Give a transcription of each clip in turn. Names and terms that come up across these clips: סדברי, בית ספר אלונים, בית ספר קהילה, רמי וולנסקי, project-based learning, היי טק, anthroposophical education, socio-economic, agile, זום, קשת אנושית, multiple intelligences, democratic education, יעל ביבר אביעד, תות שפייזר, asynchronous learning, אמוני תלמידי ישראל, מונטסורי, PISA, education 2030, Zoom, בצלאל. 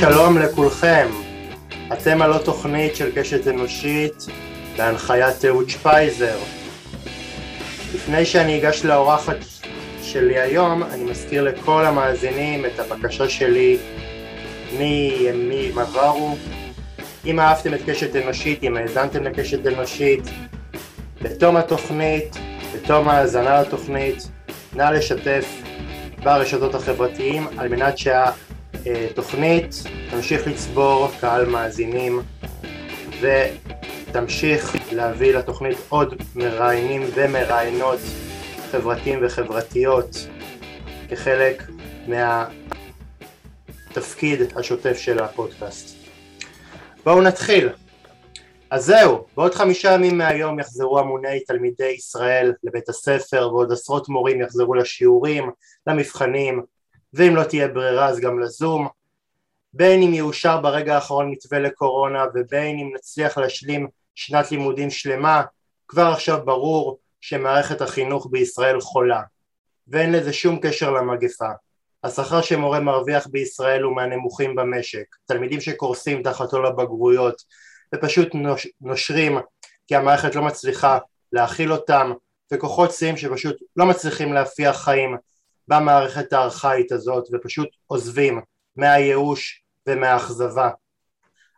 שלום לכולכם, אתם על התוכנית של קשת אנושית בהנחיית תות שפייזר. לפני שאני אגש לאורחת שלי היום, אני מזכיר לכל המאזינים את הבקשה שלי מעברו. אם אהבתם את קשת אנושית, אם האזנתם לקשת אנושית, בתום התוכנית, בתום ההאזנה לתוכנית, נא לשתף ברשתות החברתיים על מנת שהתוכנית תמשיך לצבור קהל מאזינים ותמשיך להביא לתוכנית עוד מראיינים ומראיינות חברתיים וחברתיות כחלק מהתפקיד השוטף של הפודקאסט. בואו נתחיל. אז זהו, בעוד 5 ימים מהיום יחזרו אמוני תלמידי ישראל לבית הספר, ועוד עשרות מורים יחזרו לשיעורים, למבחנים, ואם לא תהיה ברירה אז גם לזום. בין אם יאושר ברגע האחרון מתווה לקורונה, ובין אם נצליח להשלים שנת לימודים שלמה, כבר עכשיו ברור שמערכת החינוך בישראל חולה, ואין לזה שום קשר למגפה. השכר שמורה מרוויח בישראל הוא מהנמוכים במשק, תלמידים שקורסים תחת עול הבגרויות, ופשוט נושרים כי המערכת לא מצליחה להכיל אותם, וכוחות סיים שפשוט לא מצליחים להפיח חיים במערכת הארכאית הזאת, ופשוט עוזבים מהייאוש ומהאכזבה.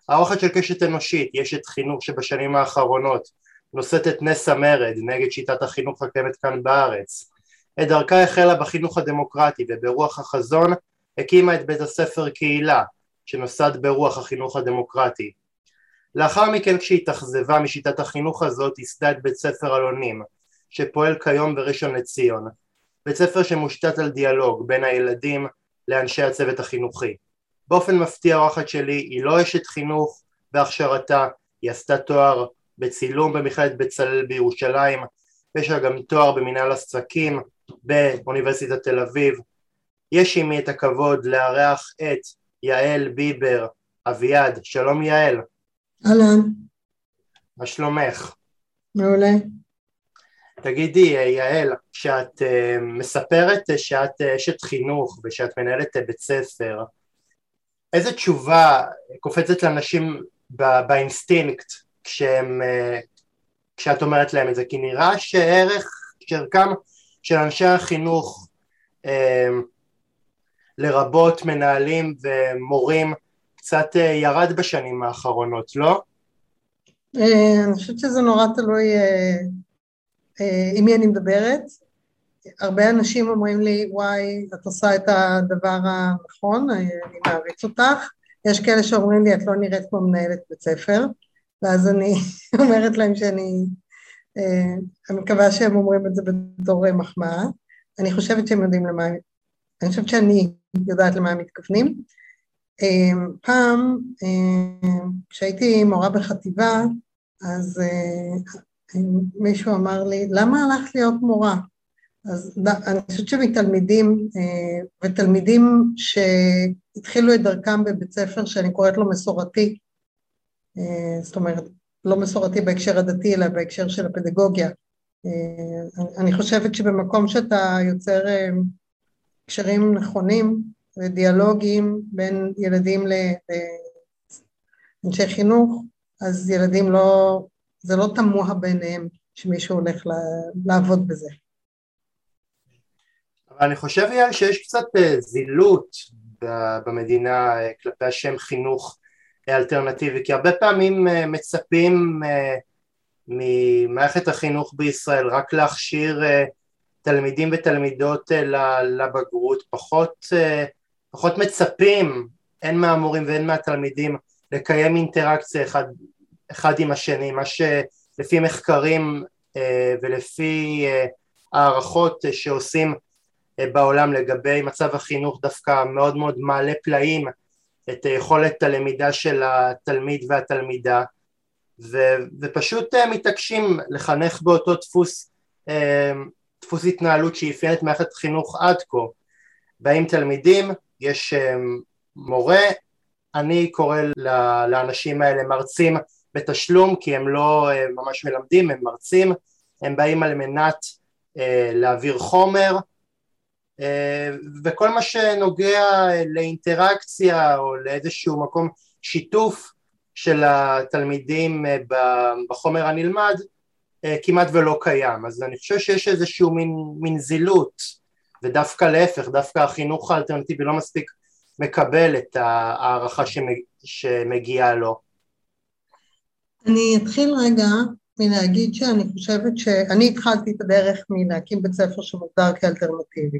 האורחת של קשת אנושית יש את חינוך שבשנים האחרונות נושאת את נס המרד נגד שיטת החינוך הקיימת כאן בארץ. את דרכה החלה בחינוך הדמוקרטי, וברוח החזון הקימה את בית הספר קהילה שנוסד ברוח החינוך הדמוקרטי. לאחר מכן, כשהיא תחזבה משיטת החינוך הזאת, יסדה את בית ספר אלונים, שפועל כיום בראשון לציון, בית ספר שמושתת על דיאלוג בין הילדים לאנשי הצוות החינוכי. באופן מפתיע, האורחת שלי היא לא אשת חינוך בהכשרתה, היא עשתה תואר בצילום במכללת בצלאל בירושלים, יש לה גם תואר במנהל עסקים באוניברסיטת תל אביב. יש עימי את הכבוד לארח את יעל ביבר אביעד. שלום יעל. אהלן. מה שלומך? מעולה. תגידי יעל, כשאת מספרת שאת אשת חינוך ושאת מנהלת בית ספר, איזה תשובה קופצת לאנשים באינסטינקט כשאת אומרת להם את זה? כי נראה שערך שערכם של אנשי החינוך, לרבות מנהלים ומורים, קצת ירד בשנים האחרונות, לא? אני חושבת שזה נורא תלוי עם מי אני מדברת. הרבה אנשים אומרים לי, וואי, את עושה את הדבר הנכון, אני מעריץ אותך. יש כאלה שאומרים לי, את לא נראית כמו מנהלת בית ספר, ואז אני אומרת להם אני מקווה שהם אומרים את זה בתור מחמאה. אני חושבת שהם יודעים למה, אני חושבת שאני יודעת למה הם מתכוונים. פעם, כשהייתי מורה בחטיבה, אז מישהו אמר לי, למה הלכת להיות מורה? אז אני חושבת שמתלמידים, ותלמידים שהתחילו את דרכם בבית ספר, שאני קוראת לו מסורתי, זאת אומרת, לא מסורתי בהקשר הדתי, אלא בהקשר של הפדגוגיה. אני חושבת שבמקום שאתה יוצר קשרים נכונים, ודיאלוגים בין ילדים לאנשי חינוך, אז ילדים לא, זה לא תמוה ביניהם שמישהו הולך לעבוד בזה. אבל אני חושב, יעל, שיש קצת זילות במדינה כלפי השם חינוך אלטרנטיבי, כי הרבה פעמים מצפים ממערכת החינוך בישראל רק להכשיר תלמידים ותלמידות לבגרות, פחות מצפים, הן מהמורים והן מהתלמידים, לקיים אינטראקציה אחד עם השני, מה שלפי מחקרים ולפי הערכות שעושים בעולם לגבי מצב החינוך, דווקא מאוד מאוד מעלה פלאים את יכולת הלמידה של התלמיד והתלמידה, ופשוט מתעקשים לחנך באותו דפוס התנהלות שאפיין את מערכת חינוך עד כה. באים תלמידים, יש מורה, אני קורא לאנשים האלה מרצים בתשלום, כי הם לא ממש מלמדים, הם מרצים, הם באים על מנת להעביר חומר, וכל מה שנוגע לאינטראקציה או לאיזשהו מקום שיתוף של התלמידים בחומר הנלמד כמעט ולא קיים. אז אני חושב שיש איזשהו מין זילות, ודווקא להפך, דווקא החינוך האלטרנטיבי לא מספיק מקבל את הערכה שמגיעה לו. אני אתחיל רגע מלהגיד שאני חושבת שאני התחלתי את הדרך מלהקים בית ספר שמוגדר כאלטרנטיבי.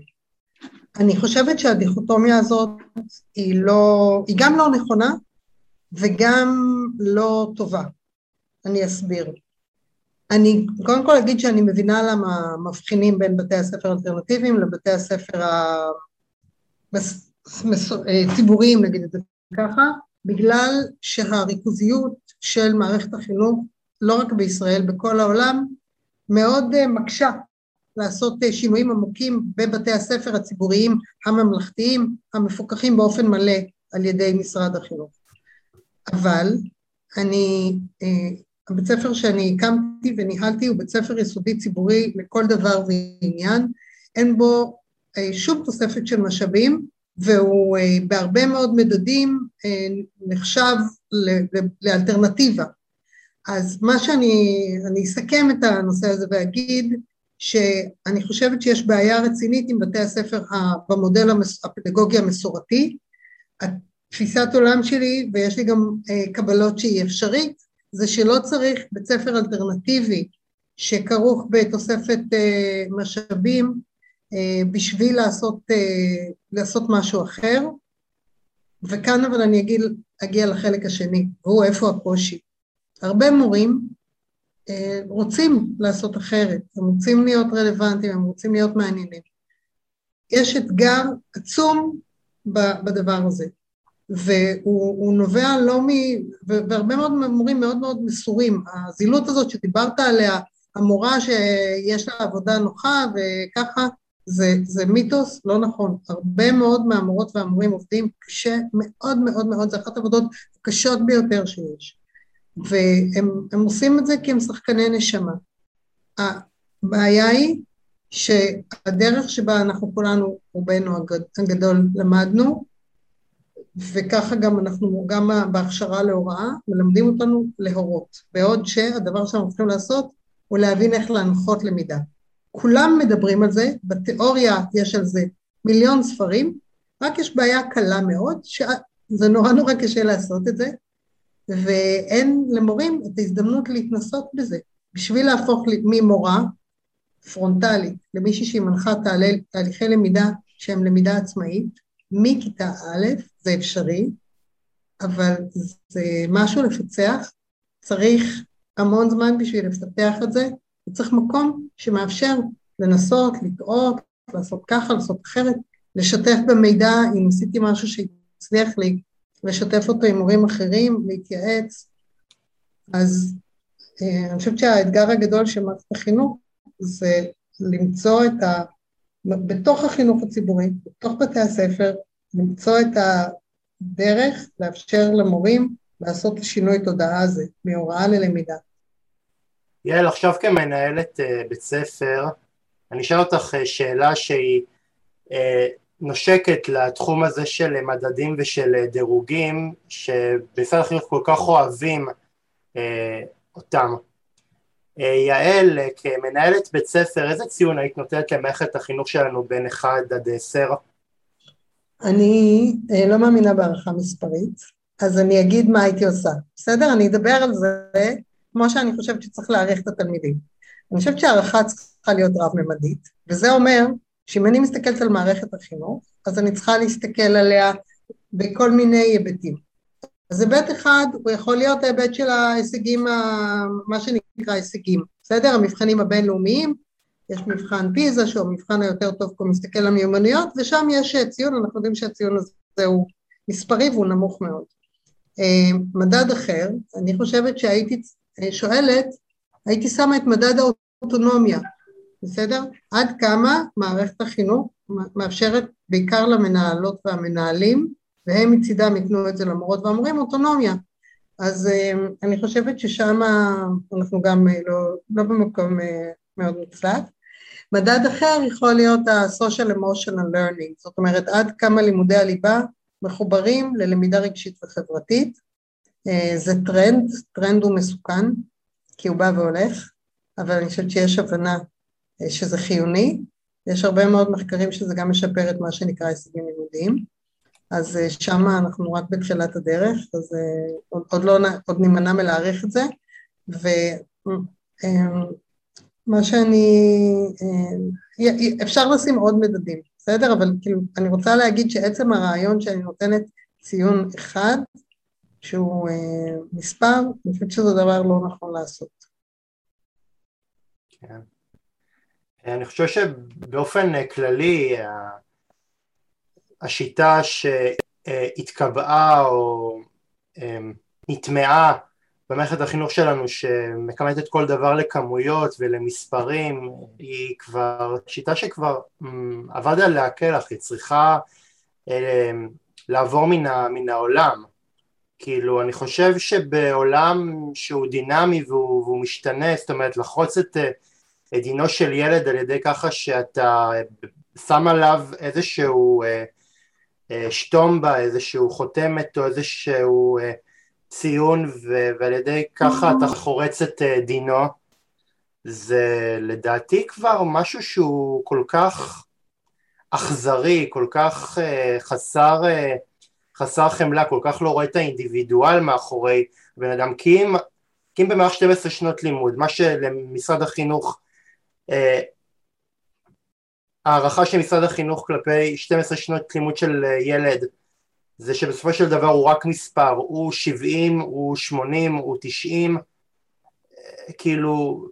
אני חושבת שהדיכוטומיה הזאת היא גם לא נכונה וגם לא טובה. אני אסביר. אני קודם כל אגיד שאני מבינה למה מבחינים בין בתי הספר האלטרנטיביים לבתי הספר הציבוריים, נגיד את זה ככה, בגלל שהריכוזיות של מערכת החינוך, לא רק בישראל, בכל העולם, מאוד מקשה לעשות שינויים עמוקים בבתי הספר הציבוריים הממלכתיים, המפוקחים באופן מלא על ידי משרד החינוך. אבל בית ספר שאני הקמתי וניהלתי הוא בית ספר יסודי ציבורי לכל דבר ועניין, אין בו שום תוספת של משאבים, והוא בהרבה מאוד מדדים נחשב לאלטרנטיבה. אז מה שאני אסכם את הנושא הזה ואגיד, שאני חושבת שיש בעיה רצינית עם בתי הספר במודל הפדגוגי המסורתי. תפיסת עולם שלי, ויש לי גם קבלות שהיא אפשרית, זה שלא צריך בית ספר אלטרנטיבי שכרוך בתוספת משאבים בשביל לעשות משהו אחר. וכאן אבל אני אגיע לחלק השני, והוא איפה הקושי. הרבה מורים רוצים לעשות אחרת, הם רוצים להיות רלוונטיים, הם רוצים להיות מעניינים. יש אתגר עצום בדבר הזה, והוא נובע לא והרבה מאוד מורים מאוד מאוד מסורים. הזילות הזאת שדיברת עליה, המורה שיש לה עבודה נוחה וככה, זה מיתוס לא נכון. הרבה מאוד מהמורות והמורים עובדים קשה מאוד מאוד מאוד, זה אחת העבודות הקשות ביותר שיש. והם עושים את זה כי הם שחקני נשמה. הבעיה היא שהדרך שבה אנחנו כולנו, רובנו הגדול, למדנו, וככה גם אנחנו, גם בהכשרה להוראה, מלמדים אותנו להורות, בעוד שהדבר שאנחנו צריכים לעשות הוא להבין איך להנחות למידה. כולם מדברים על זה, בתיאוריה יש על זה מיליון ספרים, רק יש בעיה קלה מאוד, שזה נורא נורא קשה לעשות את זה, ואין למורים את ההזדמנות להתנסות בזה. בשביל להפוך ממורה פרונטלית למישהי שהיא מנחה תהליכי למידה שהם למידה עצמאית, מכיתה א', זה אפשרי, אבל זה משהו לפצח, צריך המון זמן בשביל לפתח את זה, וצריך מקום שמאפשר לנסות, לטעות, לעשות ככה, לעשות אחרת, לשתף במידע, אם עשיתי משהו שהצליח לי, לשתף אותו עם מורים אחרים, להתייעץ. אז אני חושבת שהאתגר הגדול של מערכת החינוך, זה למצוא בתוך החינוך הציבורי, בתוך בתי הספר, למצוא את הדרך לאפשר למורים לעשות שינוי תודעה הזה, מהוראה ללמידה. יעל, עכשיו כמנהלת בית ספר, אני אשאל אותך שאלה שהיא נושקת לתחום הזה של מדדים ושל דירוגים, שבסדר החינוך כל כך אוהבים אותם. יעל, כמנהלת בית ספר, איזה ציון היית נותנת למערכת החינוך שלנו בין 1-10? אני לא מאמינה בערכה מספרית, אז אני אגיד מה הייתי עושה. בסדר? אני אדבר על זה, כמו שאני חושבת שצריך להעריך את התלמידים. אני חושבת שהערכה צריכה להיות רב-ממדית, וזה אומר שאם אני מסתכלת על מערכת החינוך, אז אני צריכה להסתכל עליה בכל מיני היבטים. אז היבט אחד, הוא יכול להיות היבט של ההישגים, מה שנקרא הישגים, בסדר? המבחנים הבינלאומיים, יש מבחן פיזה, שהוא מבחן היותר טוב, כי הוא מסתכל על המיומנויות, ושם יש ציון, אנחנו יודעים שהציון הזה הוא מספרי, והוא נמוך מאוד. מדד אחר, אני חושבת שהייתי שואלת, הייתי שמה את מדד האוטונומיה, בסדר? עד כמה מערכת החינוך מאפשרת בעיקר למנהלות והמנהלים, והם מצידם יתנו את זה למורות ואמורים אוטונומיה. אז אני חושבת ששם אנחנו גם לא במקום מאוד מוצלח. מדד אחר יכול להיות ה-social emotional learning, זאת אומרת עד כמה לימודי הליבה מחוברים ללמידה רגשית וחברתית. זה טרנד, טרנד הוא מסוכן, כי הוא בא והולך, אבל אני חושבת שיש הבנה שזה חיוני, יש הרבה מאוד מחקרים שזה גם משפר את מה שנקרא הישגים לימודיים, אז שם אנחנו רק בתחילת הדרך, אז עוד נימנע מלהעריך את זה, ומה שאני, אפשר לשים עוד מדדים, בסדר? אבל כאילו, אני רוצה להגיד שעצם הרעיון שאני נותנת ציון אחד, שהוא מספר, אני חושבת שזה דבר לא נכון לעשות. כן. אני חושב שבאופן כללי, השיטה שהתקבעה או נטמעה במערכת החינוך שלנו, שמקמטת כל דבר לכמויות ולמספרים, היא כבר שיטה שכבר עבדה להקלח, היא צריכה לעבור מן העולם. כאילו, אני חושב שבעולם שהוא דינמי והוא משתנה, זאת אומרת, לחוץ את דינו של ילד על ידי ככה שאתה שם עליו איזשהו שטומבה, איזשהו חותמת או איזשהו ציון, ועל ידי ככה אתה חורץ את דינו, זה לדעתי כבר משהו שהוא כל כך אכזרי, כל כך חסר חמלה, כל כך לא רואה את האינדיבידואל מאחורי בן אדם, כי אם במערך 12 שנות לימוד, מה שלמשרד החינוך, הערכה של משרד החינוך כלפי 12 שנות לימוד של ילד, זה שבסופו של דבר הוא רק מספר, הוא 70, הוא 80, הוא 90, כאילו,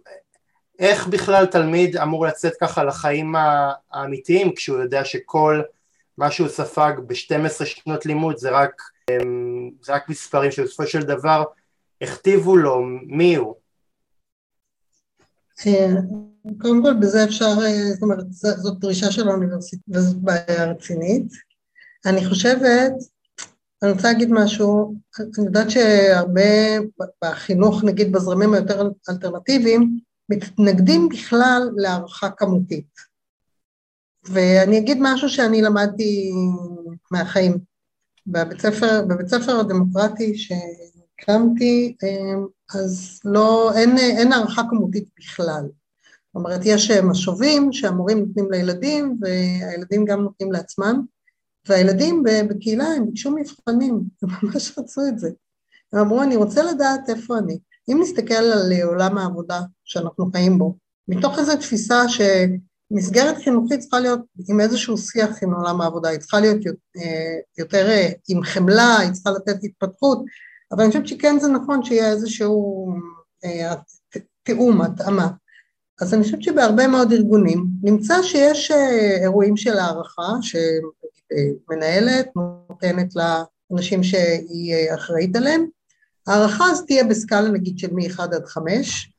איך בכלל תלמיד אמור לצאת ככה לחיים האמיתיים, כשהוא יודע שכל מה שהוא ספג ב-12 שנות לימוד, זה רק מספרים שבסופו של דבר הכתיבו לו מי הוא. קודם כל, בזה אפשר, זאת אומרת, זאת דרישה של האוניברסיטה, וזאת בעיה רצינית. אני חושבת, אני רוצה להגיד משהו, אני יודעת שהרבה בחינוך, נגיד בזרמים היותר אלטרנטיביים, מתנגדים בכלל להערכה כמותית. ואני אגיד משהו שאני למדתי מהחיים. בבית ספר הדמוקרטי שקמתי, אז לא, אין הערכה כמותית בכלל. זאת אומרת, יש משובים שהמורים נותנים לילדים, והילדים גם נותנים לעצמם, והילדים בקהילה הם ביקשו מבחנים, הם ממש רצו את זה. הם אמרו, אני רוצה לדעת איפה אני. אם נסתכל על עולם העבודה שאנחנו חיים בו, מתוך איזו תפיסה מסגרת חינוכית צריכה להיות עם איזשהו שיח עם עולם העבודה, היא צריכה להיות יותר עם חמלה, היא צריכה לתת התפתחות, אבל אני חושבת שכן זה נכון שיהיה איזשהו תיאום, התאמה. אז אני חושבת שבהרבה מאוד ארגונים נמצא שיש אירועים של הערכה שמנהלת, נותנת לאנשים שהיא אחראית עליהם, הערכה אז תהיה בסקאלה נגיד של מ-1 עד 5,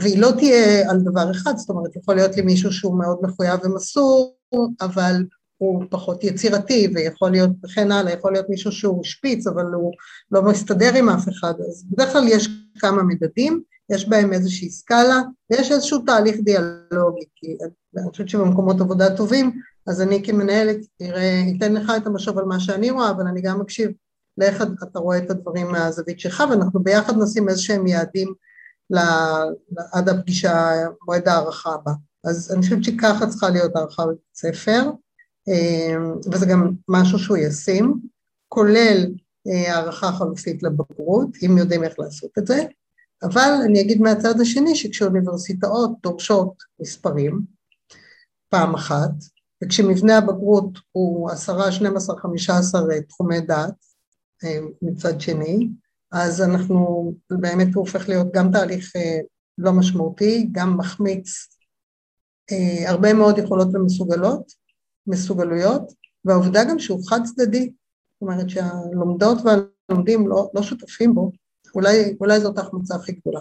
והיא לא תהיה על דבר אחד, זאת אומרת, יכול להיות לי מישהו שהוא מאוד מחויב ומסור, אבל הוא פחות יצירתי, ויכול להיות וכן הלאה, יכול להיות מישהו שהוא שפיץ, אבל הוא לא מסתדר עם אף אחד, אז בדרך כלל יש כמה מדדים, יש בהם איזושהי סקאלה, ויש איזשהו תהליך דיאלוגי, כי אני חושבת שבמקומות עבודה טובים, אז אני כמנהלת אתן לך את המשוב על מה שאני רואה, אבל אני גם מקשיב לאיך אתה רואה את הדברים מהזווית שלך, ואנחנו ביחד נשים איזשהם יעדים, עד הפגישה, מועד הערכה הבא. אז אני חושבת שככה צריכה להיות הערכה בבית ספר, וזה גם משהו שהוא ישים, כולל הערכה חלופית לבגרות, אם יודעים איך לעשות את זה, אבל אני אגיד מהצד השני, שכשאוניברסיטאות דורשות מספרים, פעם אחת, וכשמבנה הבגרות הוא 10, 12, 15 תחומי דעת, מצד שני, אז אנחנו, באמת הוא הופך להיות גם תהליך לא משמעותי, גם מחמיץ הרבה מאוד יכולות ומסוגלויות, והעובדה גם שהוא חד צדדי, זאת אומרת שהלומדות והלומדים לא שותפים בו, אולי זאת החמצה הכי גדולה.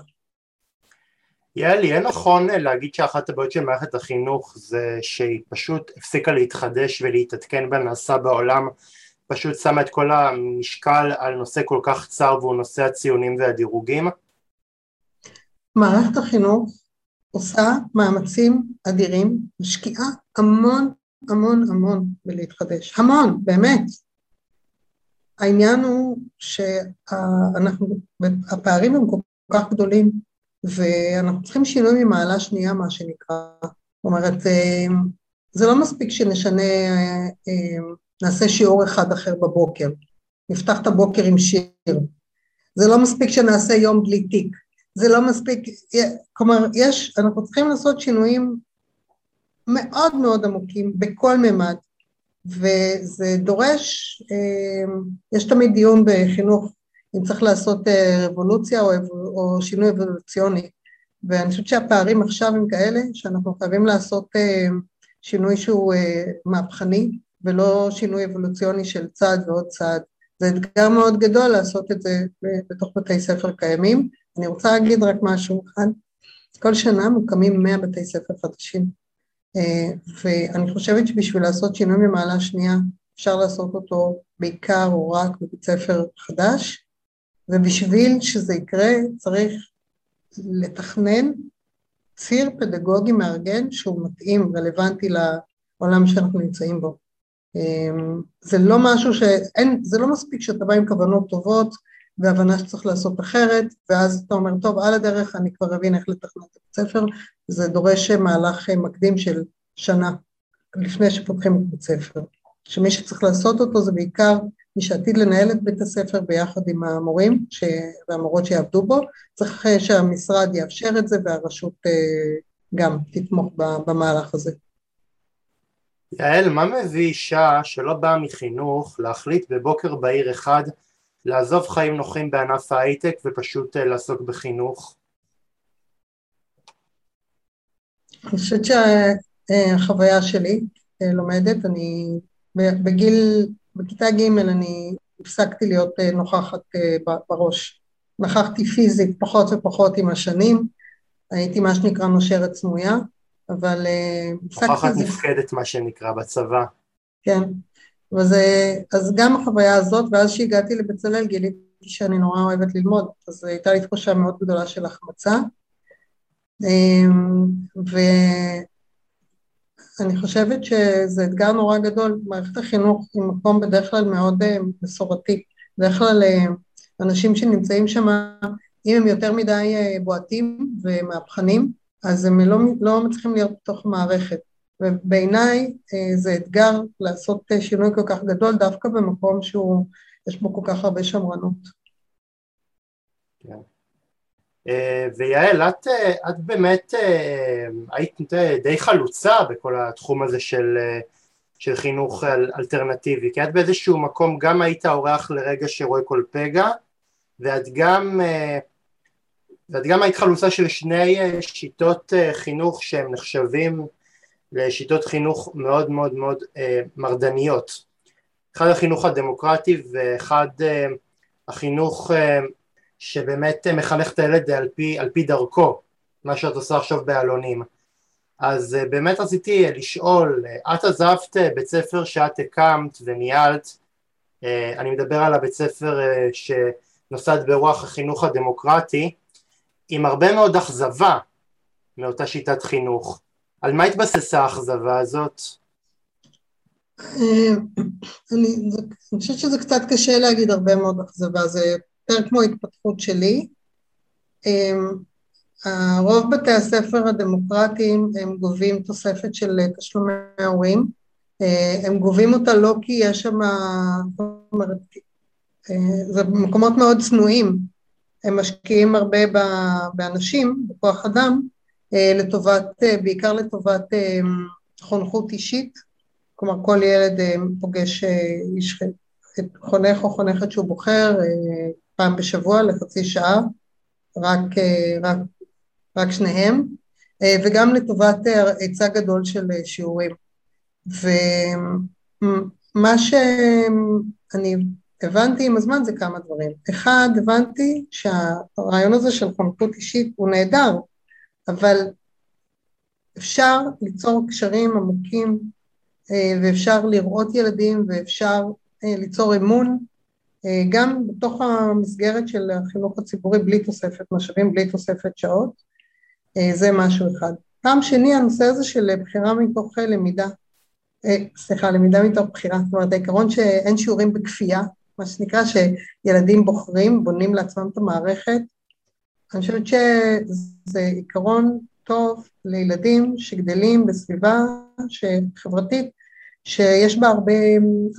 יעל, יהיה נכון להגיד שאחת הבעיות של מערכת החינוך זה שהיא פשוט הפסיקה להתחדש ולהתעדכן בנעשה בעולם, פשוט שמה את כל המשקל על נושא כל כך צר, והוא נושא הציונים והדירוגים? מערכת החינוך עושה מאמצים אדירים, משקיעה המון המון המון בלהתחדש, המון, באמת. העניין הוא שהפערים הם כל כך גדולים, ואנחנו צריכים שינוי ממעלה שנייה, מה שנקרא. זאת אומרת, זה לא מספיק שנשנה, נעשה שיעור אחד אחר בבוקר, נפתח את הבוקר עם שיר. זה לא מספיק שנעשה יום בלי תיק. זה לא מספיק, כלומר, אנחנו צריכים לעשות שינויים מאוד מאוד עמוקים בכל ממד, וזה דורש, יש תמיד דיון בחינוך, אם צריך לעשות רבולוציה או שינוי אבולוציוני, ואני חושבת שהפערים עכשיו הם כאלה, שאנחנו חייבים לעשות שינוי שהוא מהפכני, ולא שינוי אבולוציוני של צעד ועוד צעד. זה אתגר מאוד גדול לעשות את זה בתוך בתי ספר קיימים. אני רוצה להגיד רק משהו אחד, כל שנה מוקמים 100 בתי ספר חדשים, ואני חושבת שבשביל לעשות שינוי ממעלה שנייה, אפשר לעשות אותו בעיקר או רק בבית ספר חדש, ובשביל שזה יקרה צריך לתכנן ציר פדגוגי מארגן שהוא מתאים, רלוונטי לעולם שאנחנו נמצאים בו. זה לא משהו זה לא מספיק שאתה בא עם כוונות טובות, והבנה שצריך לעשות אחרת, ואז אתה אומר, טוב, על הדרך אני כבר אבין איך לתכנן את בית ספר, זה דורש מהלך מקדים של שנה, לפני שפותחים את בית ספר, שמי שצריך לעשות אותו זה בעיקר מי שעתיד לנהל את בית הספר ביחד עם המורים והמורות שיעבדו בו, צריך שהמשרד יאפשר את זה והרשות גם תתמוך במהלך הזה. יעל, מה מביא אישה שלא באה מחינוך להחליט בבוקר בעיר אחד, לעזוב חיים נוחים בענף ההייטק ופשוט לעסוק בחינוך? אני חושבת שהחוויה שלי לומדת, אני בכיתה ג' אני הפסקתי להיות נוכחת בראש, נכחתי פיזית פחות ופחות עם השנים, הייתי מה שנקרא נושרת סמויה, אבל נוכחת נפקדת מה שנקרא בצבא. כן. אז גם החוויה הזאת, ואז שהגעתי לבצלאל גיליתי שאני נורא אוהבת ללמוד, אז הייתה לי תחושה מאוד גדולה של החמצה, ואני חושבת שזה אתגר נורא גדול. מערכת החינוך היא מקום בדרך כלל מאוד מסורתי, בדרך כלל אנשים שנמצאים שם, אם הם יותר מדי בועטים ומהפכנים, אז הם לא מצליחים להיות בתוך מערכת, ובעיניי זה אתגר לעשות שינוי כל כך גדול, דווקא במקום שיש בו כל כך הרבה שמרנות. כן. ויעל, את באמת היית די חלוצה בכל התחום הזה של חינוך אלטרנטיבי, כי את באיזשהו מקום גם היית אורח לרגע שרואה כל פגע, ואת גם היית חלוצה של שני שיטות חינוך שהם נחשבים לשיטות חינוך מאוד מאוד מאוד מרדניות. אחד החינוך הדמוקרטי ואחד החינוך שבאמת מחנך את הילד על פי דרכו, מה שאת עושה עכשיו באלונים. אז באמת רציתי לשאול, את עזבת בית ספר שאת הקמת וניהלת, אני מדבר על הבית ספר שנוסד ברוח החינוך הדמוקרטי, עם הרבה מאוד אכזבה מאותה שיטת חינוך. על מה התבססה האכזבה הזאת? אני חושבת שזה קצת קשה להגיד הרבה מאוד אכזבה, זה יותר כמו התפתחות שלי. רוב בתי הספר הדמוקרטיים הם גובים תוספת של תשלומי ההורים, הם גובים אותה לא כי יש שם, זה מקומות מאוד צנועים, הם משקיעים הרבה באנשים, בכוח אדם, בעיקר לטובת חונכות אישית, כלומר כל ילד פוגש חונך או חונכת שהוא בוחר פעם בשבוע לחצי שעה, רק שניהם, וגם לטובת היצע גדול של שיעורים. ומה שאני הבנתי עם הזמן זה כמה דברים. אחד, הבנתי שהרעיון הזה של חונכות אישית הוא נהדר, אבל אפשר ליצור קשרים עמוקים, ואפשר לראות ילדים, ואפשר ליצור אמון, גם בתוך המסגרת של החינוך הציבורי, בלי תוספת משאבים, בלי תוספת שעות, זה משהו אחד. פעם שני, הנושא הזה של בחירה מתוך למידה, למידה מתוך בחירה, זאת אומרת, העיקרון שאין שיעורים בכפייה, מה שנקרא שילדים בוחרים, בונים לעצמם את המערכת, אני חושבת שזה עיקרון טוב לילדים שגדלים בסביבה חברתית, שיש בה הרבה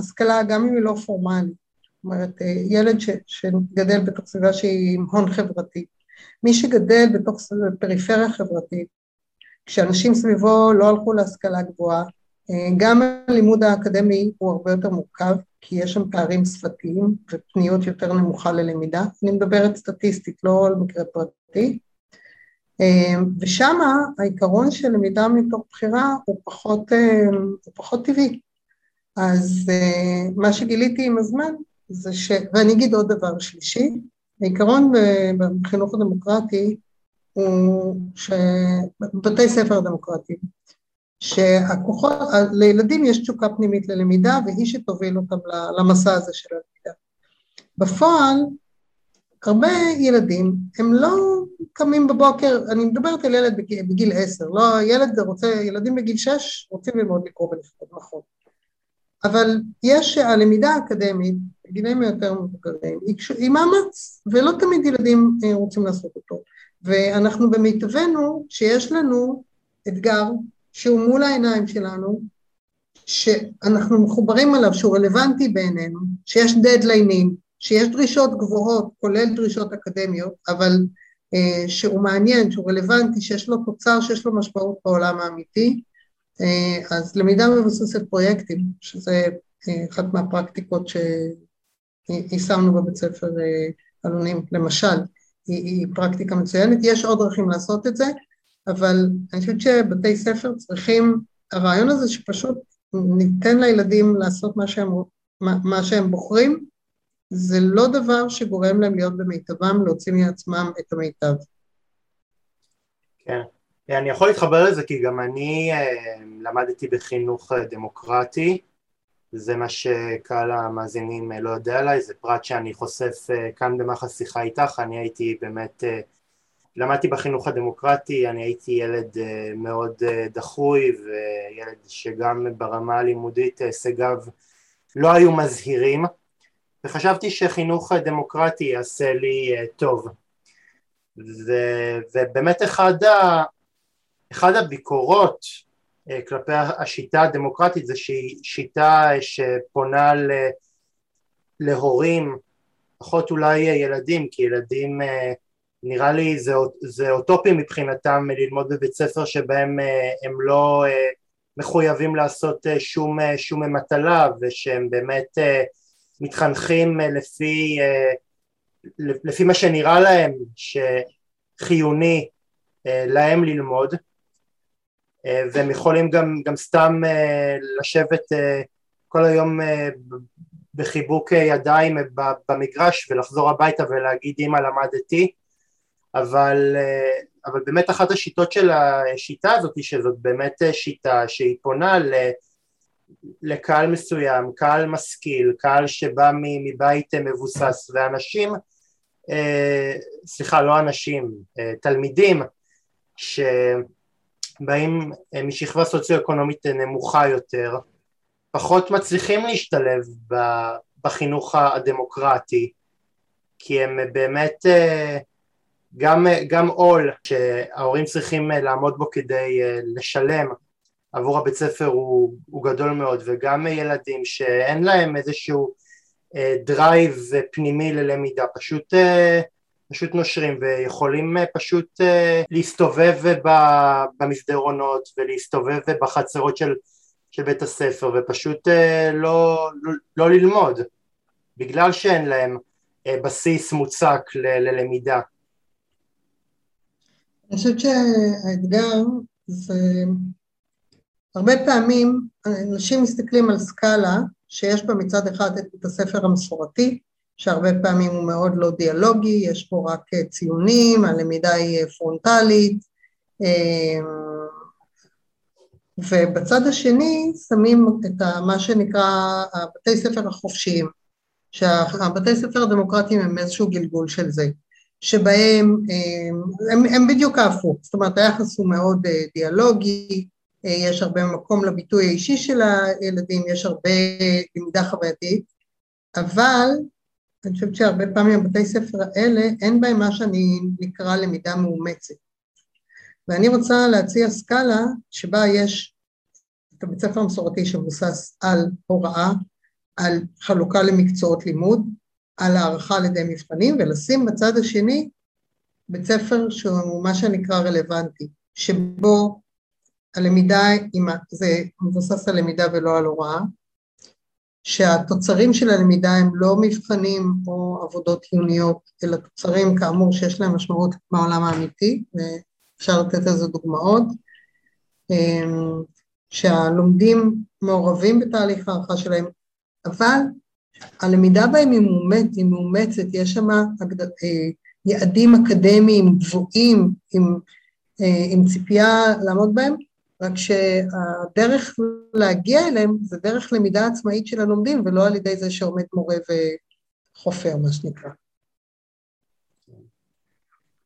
השכלה, גם אם היא לא פורמלית, זאת אומרת, ילד שגדל בתוך סביבה שהיא עם הון חברתי, מי שגדל בתוך פריפריה חברתית, כשאנשים סביבו לא הלכו להשכלה גבוהה, גם הלימוד האקדמי הוא הרבה יותר מורכב, כי יש שם פערים שפתיים ופניות יותר נמוכה ללמידה, אני מדברת סטטיסטית, לא על מקרה פרטי, ושם העיקרון של למידה מתוך בחירה הוא פחות טבעי, אז מה שגיליתי עם הזמן, זה ואני אגיד עוד דבר שלישי, העיקרון בחינוך הדמוקרטי, הוא שבתי ספר דמוקרטיים, לילדים יש תשוקה פנימית ללמידה, והיא שתוביל אותם למסע הזה של הלמידה. בפועל, הרבה ילדים, הם לא קמים בבוקר, אני מדברת על ילד בגיל 10, לא, ילדים בגיל 6 רוצים ללמוד לקרוא ולכתוב, נכון. אבל יש הלמידה האקדמית, בגילאים יותר מבוגרים, היא מאמץ, ולא תמיד ילדים רוצים לעשות אותו. ואנחנו במיטבנו, שיש לנו אתגר, שהוא מול העיניים שלנו, שאנחנו מחוברים עליו, שהוא רלוונטי בעינינו, שיש דדליינים, שיש דרישות גבוהות, כולל דרישות אקדמיות, אבל שהוא מעניין, שהוא רלוונטי, שיש לו תוצר, שיש לו משמעות בעולם האמיתי, אז למידה מבוססת פרויקטים, שזה אחת מהפרקטיקות שיישמנו בבית ספר אלונים, למשל, היא פרקטיקה מצוינת, יש עוד דרכים לעשות את זה, אבל אני חושבת שבתי ספר צריכים, הרעיון הזה שפשוט ניתן לילדים לעשות מה שהם בוחרים, זה לא דבר שגורם להם להיות במיטבם, להוציא מעצמם את המיטב. כן, אני יכול להתחבר לזה, כי גם אני למדתי בחינוך דמוקרטי, זה מה שקהל המאזינים לא יודע עליי, זה פרט שאני חושף כאן במהלך שיחה איתך, אני הייתי באמת... למדתי בחינוך הדמוקרטי, אני הייתי ילד מאוד דחוי, וילד שגם ברמה הלימודית הישגיו לא היו מזהירים, וחשבתי שחינוך דמוקרטי יעשה לי טוב. ובאמת אחד הביקורות כלפי השיטה הדמוקרטית, זה שהיא שיטה שפונה להורים, פחות אולי ילדים, כי ילדים... נראה לי זה אוטופי מבחינתם ללמוד בבית ספר שבהם הם לא מחויבים לעשות שום מטלה, ושהם באמת מתחנכים לפי מה שנראה להם שחיוני להם ללמוד, והם יכולים גם סתם לשבת כל היום בחיבוק ידיים במגרש ולחזור הביתה ולהגיד אמא למדתי, אבל באמת אחת השיטות של השיטה הזאת, שזאת באמת שיטה שהיא פונה לקהל מסוים, קהל משכיל, קהל שבא מבית מבוסס, ואנשים, סליחה, לא אנשים, תלמידים, שבאים משכבה סוציו-אקונומית נמוכה יותר, פחות מצליחים להשתלב בחינוך הדמוקרטי, כי הם באמת... גם עול שההורים צריכים לעמוד בו כדי לשלם עבור הבית ספר הוא גדול מאוד, וגם ילדים שאין להם איזשהו דרייב פנימי ללמידה, פשוט נושרים ויכולים פשוט להסתובב במסדרונות ולהסתובב בחצרות של בית הספר ופשוט לא ללמוד, בגלל שאין להם בסיס מוצק ללמידה. אני חושבת שהאתגר זה, הרבה פעמים אנשים מסתכלים על סקאלה שיש בה מצד אחד את בית הספר המסורתי, שהרבה פעמים הוא מאוד לא דיאלוגי, יש פה רק ציונים, הלמידה היא פרונטלית, ובצד השני שמים את מה שנקרא הבתי ספר החופשיים, שהבתי ספר הדמוקרטיים הם איזשהו גלגול של זה. שבהם הם בדיוק ההפוך, זאת אומרת היחס הוא מאוד דיאלוגי, יש הרבה מקום לביטוי האישי של הילדים, יש הרבה למידה חווייתית, אבל אני חושבת שהרבה פעמים בתי ספר האלה אין בהם מה שאני נקרא למידה מאומצת. ואני רוצה להציע סקאלה שבה יש את הבית ספר המסורתי שמבוסס על הוראה, על חלוקה למקצועות לימוד, על הערכה על ידי מבחנים, ולשים בצד השני בית ספר שהוא מה שנקרא רלוונטי, שבו הלמידה, זה מבוסס על למידה ולא על הוראה, שהתוצרים של הלמידה הם לא מבחנים או עבודות עיוניות, אלא תוצרים כאמור שיש להם משמעות בעולם האמיתי, ואפשר לתת איזה דוגמאות, שהלומדים מעורבים בתהליך הערכה שלהם, אבל הלמידה בהם היא מאומצת, יש שם יעדים אקדמיים גבוהים עם ציפייה לעמוד בהם, רק שהדרך להגיע אליהם זה דרך למידה עצמאית של הלומדים, ולא על ידי זה שעומד מורה וחופר, מה שנקרא.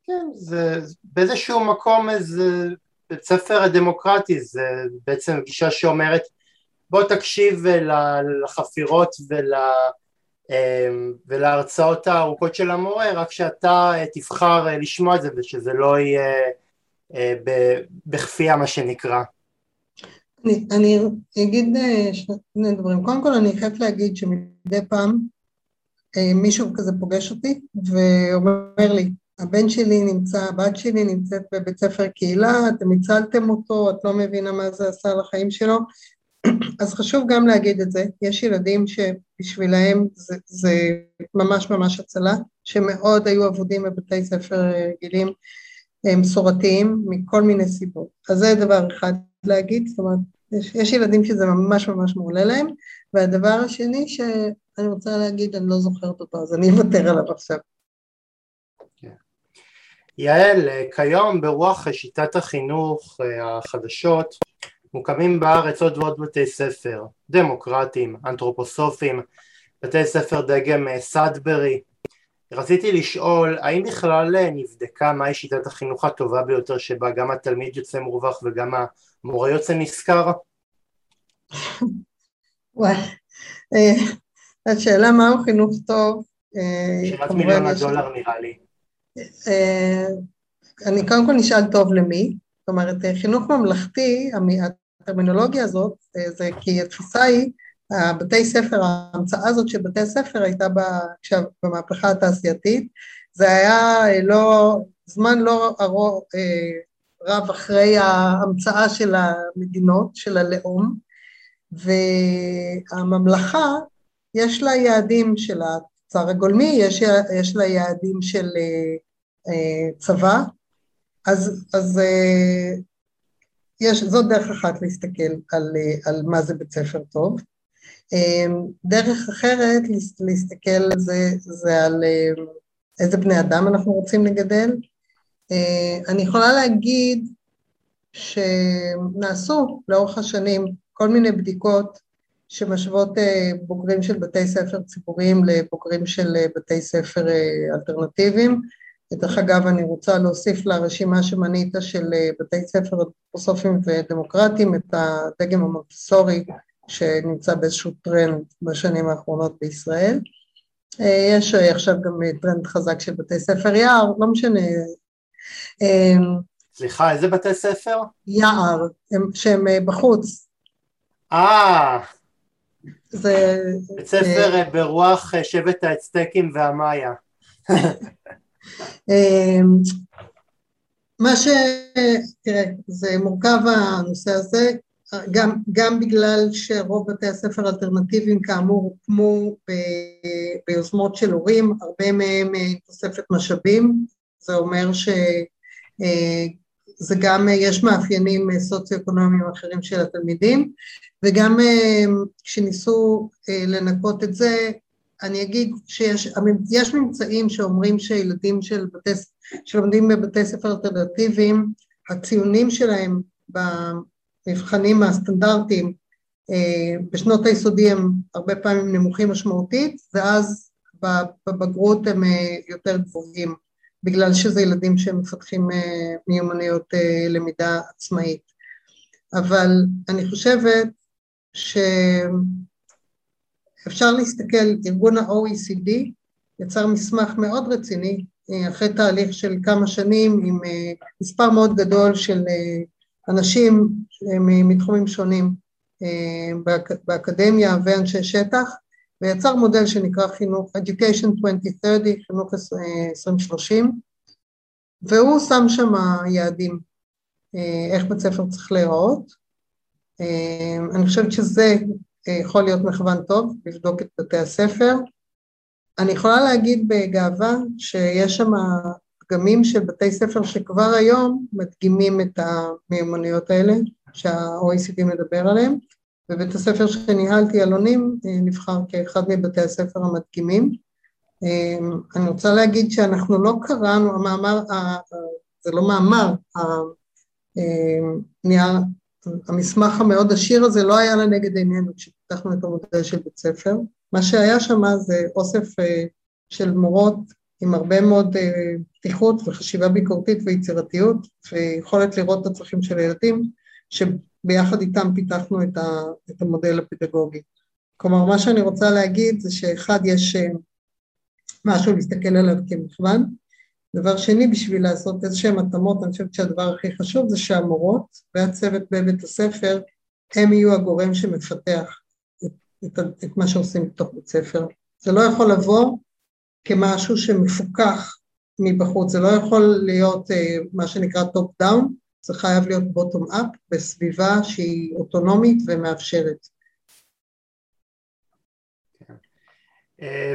כן, זה באיזשהו מקום, איזה בית ספר הדמוקרטי, זה בעצם גישה שאומרת, בוא תקשיב לחפירות ולהרצאות הארוכות של המורה, רק שאתה תבחר לשמוע את זה, ושזה לא יהיה בכפייה מה שנקרא. אני אגיד שני דברים. קודם כל אני חייבת להגיד שמדי פעם מישהו כזה פוגש אותי ואומר לי, הבת שלי נמצאת בבית ספר קהילה, אתם הצלתם אותו, את לא מבינה מה זה עשה לחיים שלו. אז חשוב גם להגיד את זה, יש ילדים שבשבילהם זה ממש ממש הצלה, שמאוד היו עבודים בבתי ספר רגילים, מסורתיים, מכל מיני סיבות. אז זה דבר אחד להגיד, זאת אומרת, יש ילדים שזה ממש ממש מעולה להם, והדבר השני שאני רוצה להגיד, אני לא זוכרת אותו, אז אני אוותר עליו עכשיו. יעל, כיום ברוח שיטת החינוך החדשות, מוקמים בארץ עוד ועוד בתי ספר, דמוקרטיים, אנתרופוסופיים, בתי ספר דגם סדברי. רציתי לשאול, האם בכלל נבדקה מהי שיטת החינוך הטובה ביותר שבה גם התלמיד יוצא מורווח וגם המורה יוצא נשכר? וואי, השאלה מהו חינוך טוב? שאלת $1,000,000 נראה לי. אני קודם כל נשאל טוב למי, זאת אומרת חינוך ממלכתי, הטרמינולוגיה הזאת, זה כי התפיסה היא, בתי ספר, ההמצאה הזאת של בתי ספר הייתה במהפכה התעשייתית, זה היה זמן לא רב אחרי ההמצאה של המדינות, של הלאום, והממלכה יש לה יעדים של התוצר הגולמי, יש לה יעדים של צבא, אז זאת דרך אחת להסתכל על מה זה בית ספר טוב, דרך אחרת להסתכל על זה על איזה בני אדם אנחנו רוצים לגדל. אני יכולה להגיד שנעשו לאורך השנים כל מיני בדיקות שמשוות בוגרים של בתי ספר ציבוריים לבוגרים של בתי ספר אלטרנטיביים. דרך אגב, אני רוצה להוסיף לרשימה שמנית של בתי ספר אנתרופוסופיים ודמוקרטיים את הדגם המונטסורי שנמצא באיזשהו טרנד בשנים האחרונות בישראל. יש עכשיו גם טרנד חזק של בתי ספר יער, לא משנה. סליחה, איזה בתי ספר? יער, שהם בחוץ. זה בית ספר ברוח שבט האצטקים והמאיה. תראה, זה מורכב הנושא הזה, גם בגלל שרוב בתי הספר אלטרנטיביים כאמור הוקמו ביוזמות של הורים, הרבה מהם תוספת משאבים, זה אומר שזה גם יש מאפיינים סוציו-אקונומיים אחרים של התלמידים, וגם כשניסו לנקות את זה, אני אגיד שיש ממצאים שאומרים שילדים שלומדים בבתי ספר אלטרנטיביים, הציונים שלהם מבחנים הסטנדרטיים בשנות היסודי הם הרבה פעמים נמוכים משמעותית, ואז בבגרות הם יותר גבוהים. בגלל שזה ילדים שמפתחים מיומנויות למידה עצמאית. אבל אני חושבת שאפשר להסתכל, ארגון ה-OECD יצר מסמך מאוד רציני, אחרי תהליך של כמה שנים, עם מספר מאוד גדול של אנשים מתחומים שונים באקדמיה ואנשי שטח, ויצר מודל שנקרא חינוך, education 2030, חינוך 2030, והוא שם שם יעדים, איך בית ספר צריך להיראות. אני חושבת שזה יכול להיות מכוון טוב, לבדוק את בתי הספר. אני יכולה להגיד בגאווה שיש שם דגמים של בתי ספר שכבר היום מדגימים את המיומנויות האלה, שה-OECD מדבר עליהם, ובית הספר שניהלתי, אלונים, נבחר כאחד מבתי הספר המדגימים. אני רוצה להגיד שאנחנו לא קראנו, המאמר, זה לא מאמר, המסמך המאוד עשיר הזה לא היה לנגד עינינו כשפתחנו את המודל של בית ספר. מה שהיה שם זה אוסף של מורות עם הרבה מאוד פתיחות וחשיבה ביקורתית ויצירתיות, ויכולת לראות את הצרכים של הילדים, שביחד איתם פיתחנו את המודל הפדגוגי. כלומר, מה שאני רוצה להגיד זה שאחד, יש משהו להסתכל עליו כמכוון. דבר שני, בשביל לעשות איזשהם התאמות, אני חושבת שהדבר הכי חשוב זה שהמורות והצוות בבית הספר, הם יהיו הגורם שמפתח את מה שעושים בתוך בית ספר. זה לא יכול לבוא כמשהו שמפוקח מבחוץ, זה לא יכול להיות מה שנקרא top down, זה חייב להיות bottom up בסביבה שהיא אוטונומית ומאפשרת.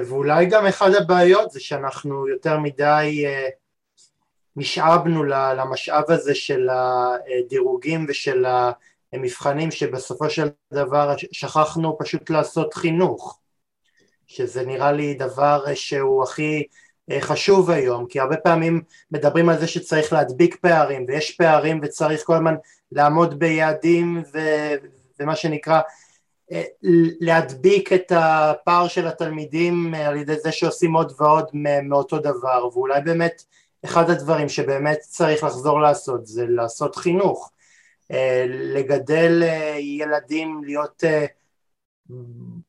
ואולי גם אחד הבעיות זה שאנחנו יותר מדי משאבנו למשאב הזה של הדירוגים ושל המבחנים, שבסופו של דבר שכחנו פשוט לעשות חינוך, שזה נראה לי דבר שהוא הכי חשוב היום, כי הרבה פעמים מדברים על זה שצריך להדביק פערים, ויש פערים וצריך כל הזמן לעמוד ביעדים ומה שנקרא להדביק את הפער של התלמידים על ידי זה שעושים עוד ועוד מאותו דבר, ואולי באמת אחד הדברים שבאמת צריך לחזור לעשות זה לעשות חינוך, לגדל ילדים להיות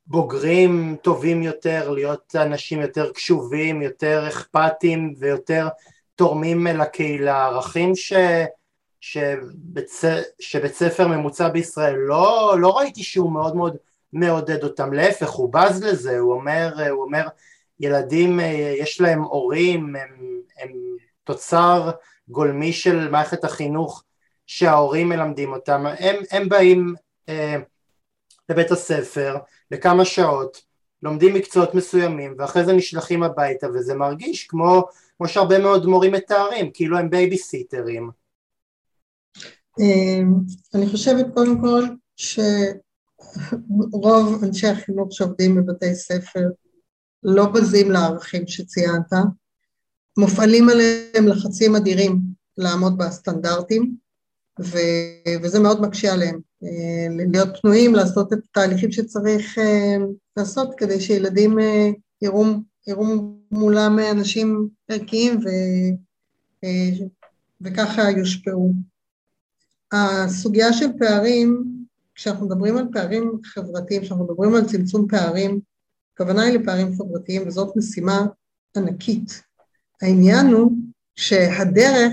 בוגרים טובים יותר, להיות אנשים יותר קשובים, יותר אכפתיים ויותר תורמים לקהילה, ערכים שבית ספר ממוצע בישראל לא ראיתי שהוא מאוד מאוד מעודד אותם, להפך, הוא בז לזה, הוא אומר ילדים יש להם הורים, הם תוצר גולמי של מערכת החינוך שההורים מלמדים אותם, הם באים לבית הספר לכמה שעות, לומדים מקצועות מסוימים ואחרי זה נשלחים הביתה, וזה מרגיש כמו שהרבה מאוד מורים מתארים, כאילו הם בייביסיטרים. אני חושבת קודם כל שרוב אנשי החינוך שעובדים בבתי ספר לא בזים לערכים שציינת, מופעלים עליהם לחצים אדירים לעמוד בסטנדרטים, וזה מאוד מקשה עליהם, להיות פנויים, לעשות את התהליכים שצריך לעשות, כדי שילדים יראו מולם אנשים ערכיים, וככה יושפעו. הסוגיה של פערים, כשאנחנו מדברים על פערים חברתיים, כשאנחנו מדברים על צמצום פערים, הכוונה היא לפערים חברתיים, וזאת משימה ענקית. העניין הוא שהדרך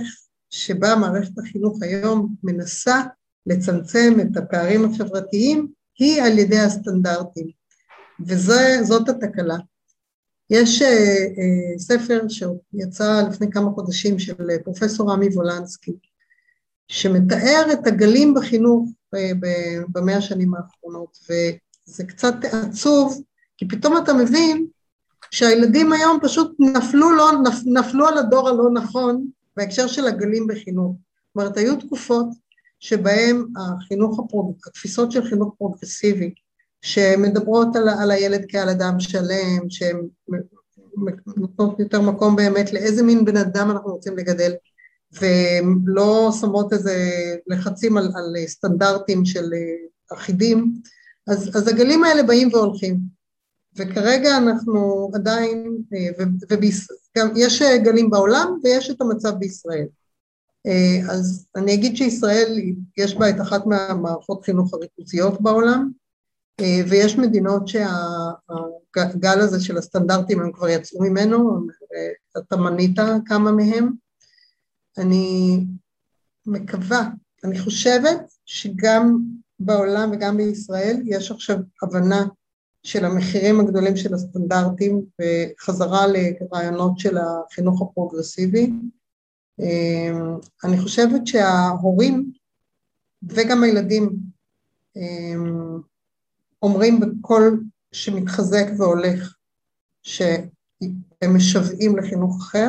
שבה מערכת החינוך היום מנסה לצמצם את הפערים החברתיים, היא על ידי הסטנדרטים, וזאת התקלה. יש ספר שיצא לפני כמה חודשים של פרופסור רמי וולנסקי, שמתאר את הגלים בחינוך במאה השנים האחרונות, וזה קצת עצוב, כי פתאום אתה מבין שהילדים היום פשוט נפלו על הדור הלא נכון, בהקשר של הגלים בחינוך. זאת אומרת, היו תקופות שבהם התפיסות של חינוך פרוגרסיבי, שמדברות על הילד כעל אדם שלם, שהן נותנות יותר מקום באמת לאיזה מין בן אדם אנחנו רוצים לגדל, ולא שמות איזה לחצים על סטנדרטים של אחידים, אז הגלים האלה באים והולכים, וכרגע אנחנו עדיין, וגם יש גלים בעולם ויש את המצב בישראל. אז אני אגיד שישראל יש בה את אחת מהמערכות חינוך הריכוזיות בעולם, ויש מדינות שהגל הזה של הסטנדרטים הם כבר יצאו ממנו, אתה מנית כמה מהם. אני מקווה, אני חושבת שגם בעולם וגם בישראל יש עכשיו הבנה של המחירים הגדולים של הסטנדרטים וחזרה לרעיונות של החינוך הפרוגרסיבי. אני חושבת שההורים וגם הילדים אומרים בכל שמתחזק והולך שהם משוועים לחינוך אחר.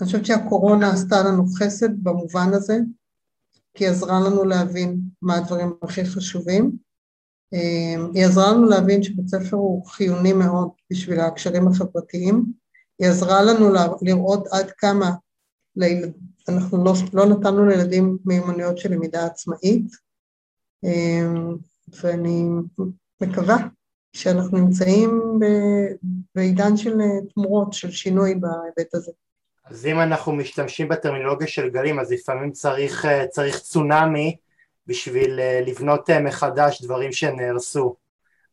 אני חושבת שהקורונה עשתה לנו חסד במובן הזה, כי עזרה לנו להבין מה הדברים הכי חשובים. היא עזרה לנו להבין שבית ספר הוא חיוני מאוד בשביל ההקשרים החברתיים. היא עזרה לנו לראות עד כמה אנחנו לא נתנו לילדים מיומנויות של למידה עצמאית, ואני מקווה שאנחנו נמצאים בעידן של תמורות, של שינוי בהיבט הזה. אז אם אנחנו משתמשים בטרמינולוגיה של גלים, אז לפעמים צריך צונאמי בשביל לבנות מחדש דברים שנהרסו.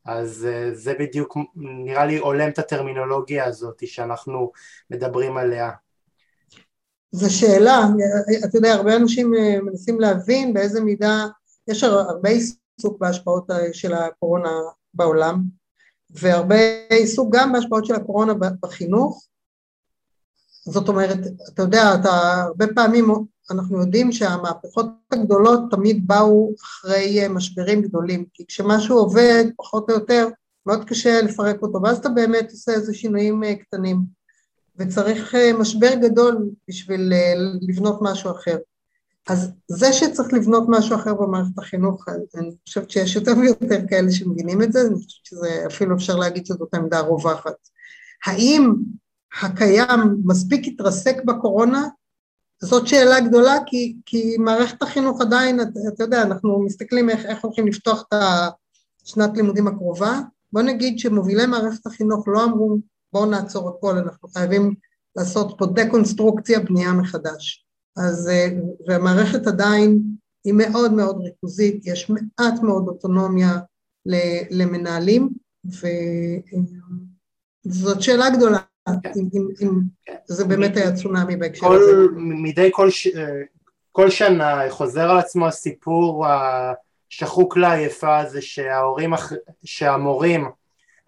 אז זה בדיוק נראה לי עולם את הטרמינולוגיה הזאת שאנחנו מדברים עליה. זו שאלה, אתה יודע, הרבה אנשים מנסים להבין באיזה מידה, יש הרבה עיסוק בהשפעות של הקורונה בעולם, והרבה עיסוק גם בהשפעות של הקורונה בחינוך. זאת אומרת, אתה יודע, הרבה פעמים אנחנו יודעים שהמהפכות הגדולות תמיד באו אחרי משברים גדולים, כי כשמשהו עובד פחות או יותר, מאוד קשה לפרק אותו, ואז אתה באמת עושה איזה שינויים קטנים, וצריך משבר גדול בשביל לבנות משהו אחר. אז זה שצריך לבנות משהו אחר במערכת החינוך, אני חושבת שיש יותר ויותר כאלה שמבינים את זה, אני חושבת שזה אפילו אפשר להגיד שזאת עמדה רווחת. האם הקיים מספיק התרסק בקורונה? זאת שאלה גדולה, כי מערכת החינוך עדיין, אתה יודע, אנחנו מסתכלים איך הולכים לפתוח את שנת לימודים הקרובה. בוא נגיד שמובילי מערכת החינוך לא אמרו, בואו נעצור הכל, אנחנו חייבים לעשות פה דקונסטרוקציה, בנייה מחדש. אז, והמערכת עדיין היא מאוד מאוד ריכוזית, יש מעט מאוד אוטונומיה למנהלים, וזאת שאלה גדולה. אם זה באמת היה צונאמי בהקשר הזה. מדי כל שנה חוזר על עצמו הסיפור השחוק לעייפה הזה שהמורים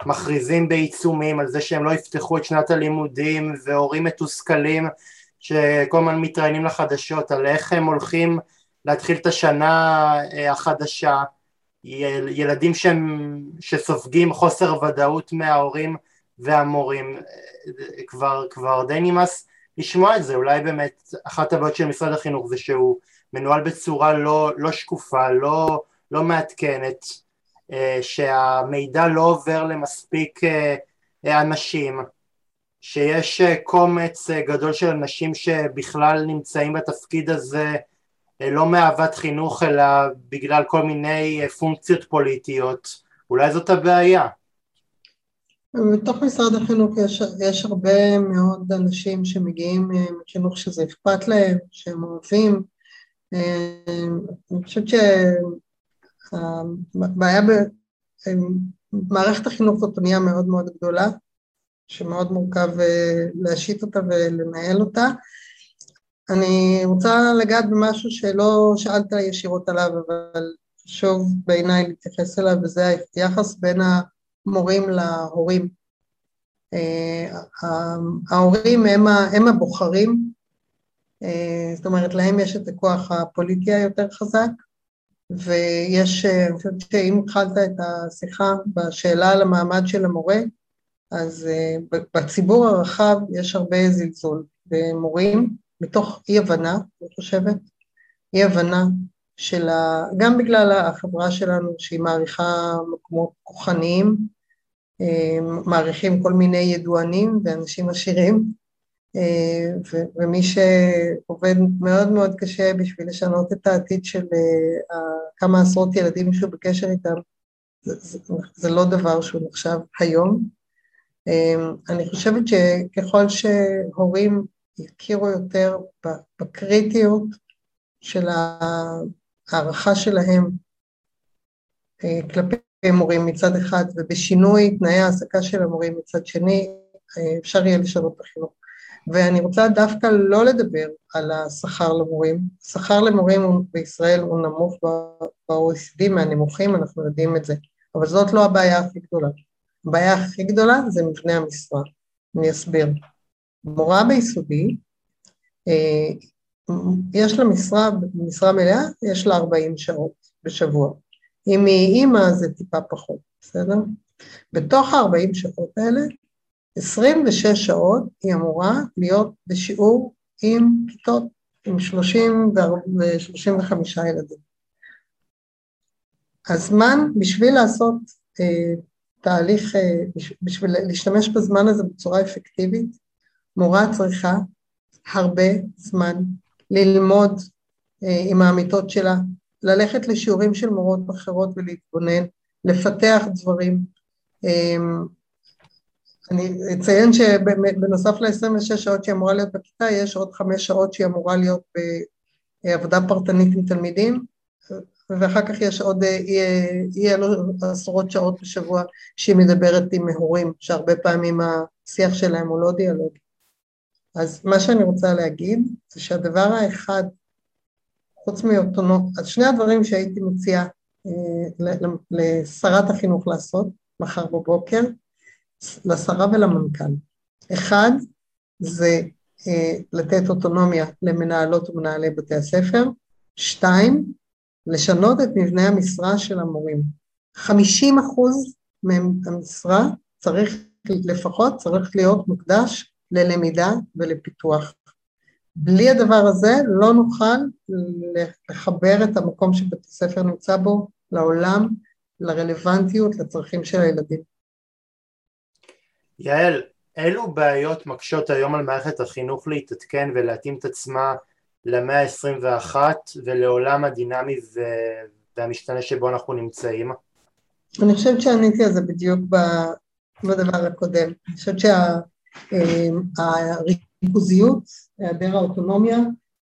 מכריזים בעיצומים על זה שהם לא יפתחו את שנת הלימודים, והורים מתוסכלים שכל הזמן מתראיינים לחדשות על איך הם הולכים להתחיל את השנה החדשה, ילדים שסופגים חוסר ודאות מההורים והמורים. כבר די נמאס לשמוע את זה. אולי באמת אחת הבעיות של משרד החינוך זה שהוא מנוהל בצורה לא שקופה, לא מעדכנת, שהמידע לא עובר למספיק אנשים, שיש קומץ גדול של אנשים שבכלל נמצאים בתפקיד הזה לא מאהבת חינוך אלא בגלל כל מיני פונקציות פוליטיות. אולי זאת הבעיה. בתוך משרד החינוך יש הרבה מאוד אנשים שמגיעים מחינוך שזה אכפת להם, שהם אוהבים. אני חושבת שהבעיה במערכת החינוך זאת תניה מאוד מאוד גדולה, שמאוד מורכב להשיט אותה ולנהל אותה. אני רוצה לגעת במשהו שלא שאלת ישירות עליו, אבל שוב בעיניי להתייחס אליו, וזה היחס בין מורים להורים. ההורים הם הבוחרים, זאת אומרת להם יש את הכוח הפוליטי היותר חזק, ויש, אני חושבת שאם התחלת את השיחה בשאלה על המעמד של המורה, אז בציבור הרחב יש הרבה זלזול במורים, מתוך אי הבנה, אני חושבת, אי הבנה, גם בגלל החברה שלנו שהיא מעריכה מקומות כוחניים, מעריכים כל מיני ידוענים ואנשים עשירים, ומי שעובד מאוד מאוד קשה בשביל לשנות את העתיד של כמה עשרות ילדים שהוא בקשר איתם, זה לא דבר שהוא נחשב היום. אני חושבת שככל שהורים יכירו יותר בקריטיות של הערכה שלהם כלפי מורים מצד אחד, ובשינוי תנאי העסקה של המורים מצד שני, אפשר יהיה לשנות את החינוך. ואני רוצה דווקא לא לדבר על השכר למורים. השכר למורים בישראל הוא נמוך ב-OECD מהנמוכים, אנחנו יודעים את זה. אבל זאת לא הבעיה הכי גדולה. הבעיה הכי גדולה זה מבנה המשרה. אני אסביר. מורה ביסודי, יש לה משרה מלאה, יש לה 40 שעות בשבוע. אם היא אימא זה טיפה פחות, בסדר? בתוך 40 שעות האלה, 26 שעות היא אמורה להיות בשיעור עם כיתות, עם 30 ו-35 ילדים. הזמן בשביל לעשות תהליך, בשביל להשתמש בזמן הזה בצורה אפקטיבית, מורה צריכה הרבה זמן ללמוד עם האמיתות שלה, ללכת לשיעורים של מורות אחרות ולהתבונן, לפתח דברים. אני אציין שבנוסף ל-26 שעות שהיא אמורה להיות בכיתה, יש עוד 5 שעות שהיא אמורה להיות בעבודה פרטנית עם תלמידים, ואחר כך יש עוד עשרות שעות בשבוע שהיא מדברת עם הורים, שהרבה פעמים השיח שלהם הוא לא דיאלוג. אז מה שאני רוצה להגיד, זה שהדבר האחד, חוץ מאוטונומיה, אז שני הדברים שהייתי מציעה לשרת החינוך לעשות, מחר בבוקר, לשרה ולמנכ"ל. אחד, זה לתת אוטונומיה למנהלות ומנהלי בתי הספר. 2, לשנות את מבנה המשרה של המורים. 50% מהמשרה צריך לפחות, צריך להיות מוקדש ללמידה ולפיתוח. בלי הדבר הזה לא נוכל לחבר את המקום שבית הספר נמצא בו לעולם, לרלוונטיות, לצרכים של הילדים. יעל, אילו בעיות מקשות היום על מערכת החינוך להתעדכן ולהתאים את עצמה למאה ה-21 ולעולם הדינמי והמשתנה שבו אנחנו נמצאים? אני חושבת שעניתי על זה בדיוק בדבר הקודם. אני חושבת שהריכוזיות, היעדר האוטונומיה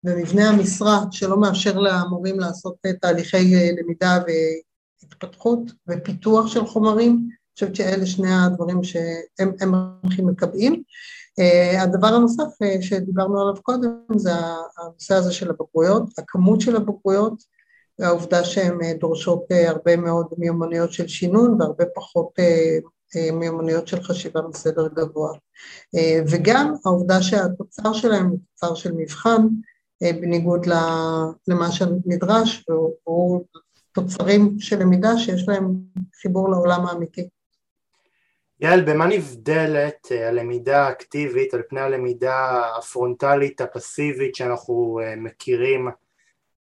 ומבנה המשרה שלא מאפשר למורים לעשות תהליכי למידה והתפתחות ופיתוח של חומרים, אני חושבת שאלה שני הדברים שהם הכי מקבעים. הדבר הנוסף שדיברנו עליו קודם, זה הנושא הזה של הבגרויות, הכמות של הבגרויות, והעובדה שהן דורשות הרבה מאוד מיומנויות של שינון, והרבה פחות מיומנויות של חשיבה מסדר גבוה. וגם העובדה שהתוצר שלהם הוא תוצר של מבחן, בניגוד למה שנדרש, והוא תוצרים של למידה שיש להם חיבור לעולם האמיתי. יעל, במה נבדלת הלמידה האקטיבית על פני הלמידה הפרונטלית, הפסיבית שאנחנו מכירים,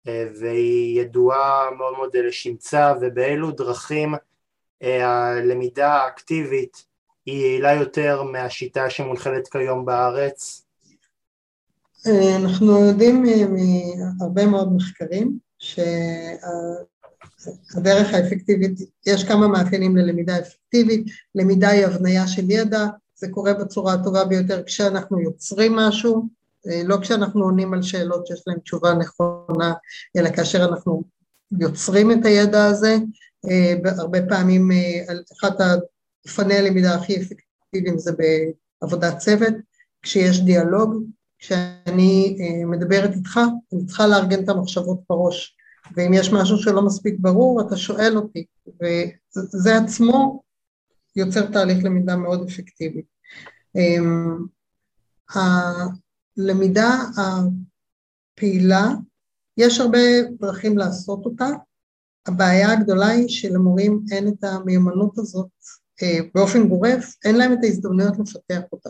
והיא ידועה מאוד מאוד לשמצה, ובאילו דרכים הלמידה האקטיבית היא יעילה יותר מהשיטה שמונחלת כיום בארץ? אנחנו יודעים מהרבה מאוד מחקרים הדרך האפקטיבית, יש כמה מאפיינים ללמידה אפקטיבית, למידה היא הבנייה של ידע, זה קורה בצורה הטובה ביותר כשאנחנו יוצרים משהו, לא כשאנחנו עונים על שאלות שיש להן תשובה נכונה, אלא כאשר אנחנו יוצרים את הידע הזה, הרבה פעמים אחת הפני הלמידה הכי אפקטיביים זה בעבודת צוות, כשיש דיאלוג, כשאני מדברת איתך, אני צריכה לארגן את המחשבות בראש, ואם יש משהו שלא מספיק ברור, אתה שואל אותי, וזה עצמו יוצר תהליך למידה מאוד אפקטיבי. הלמידה הפעילה, יש הרבה דרכים לעשות אותה, הבעיה הגדולה היא שלמורים אין את המיומנות הזאת, באופן גורף, אין להם את ההזדמנויות לפתח אותה.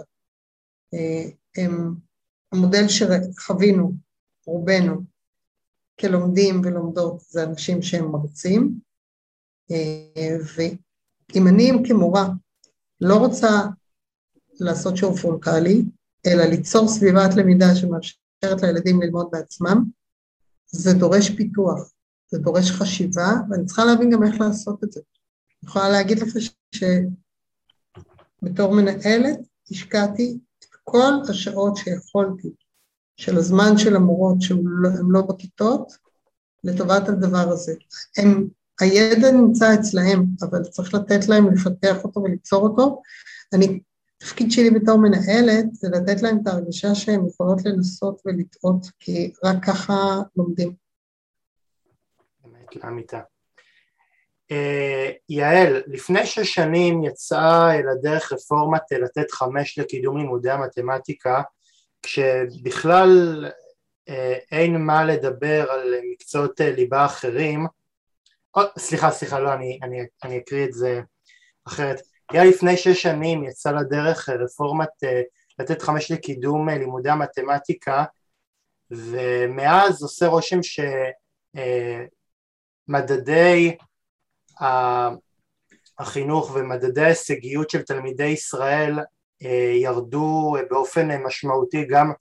המודל שחווינו, רובנו, כלומדים ולומדות, זה אנשים שהם מרצים, ואם אני כמורה לא רוצה לעשות שיעור פרונטלי, אלא ליצור סביבת למידה שמאפשרת לילדים ללמוד בעצמם, זה דורש פיתוח, זה דורש חשיבה, ואני צריכה להבין גם איך לעשות את זה. יכולה להגיד לך שבתור מנהלת השקעתי את כל השעות שיכולתי של הזמן של המורות שהן לא בכיתות לטובת הדבר הזה. הידע נמצא אצלהם, אבל צריך לתת להם לפתח אותו וליצור אותו. תפקיד שלי בתור מנהלת זה לתת להם את ההרגשה שהם יכולות לנסות ולטעות, כי רק ככה לומדים. באמת, לאמיתה. יעל, לפני 6 שנים יצאה לדרך רפורמת לתת 5 לקידום לימודי המתמטיקה, כשבכלל אין מה לדבר על מקצועות ליבה אחרים. סליחה, לא, אני אקריא את זה אחרת. יעל, לפני 6 שנים יצא לדרך רפורמת לתת 5 לקידום לימודי המתמטיקה, ומאז עושה רושם שמדדי החינוך ומדדי ההישגיות של תלמידי ישראל ירדו באופן משמעותי גם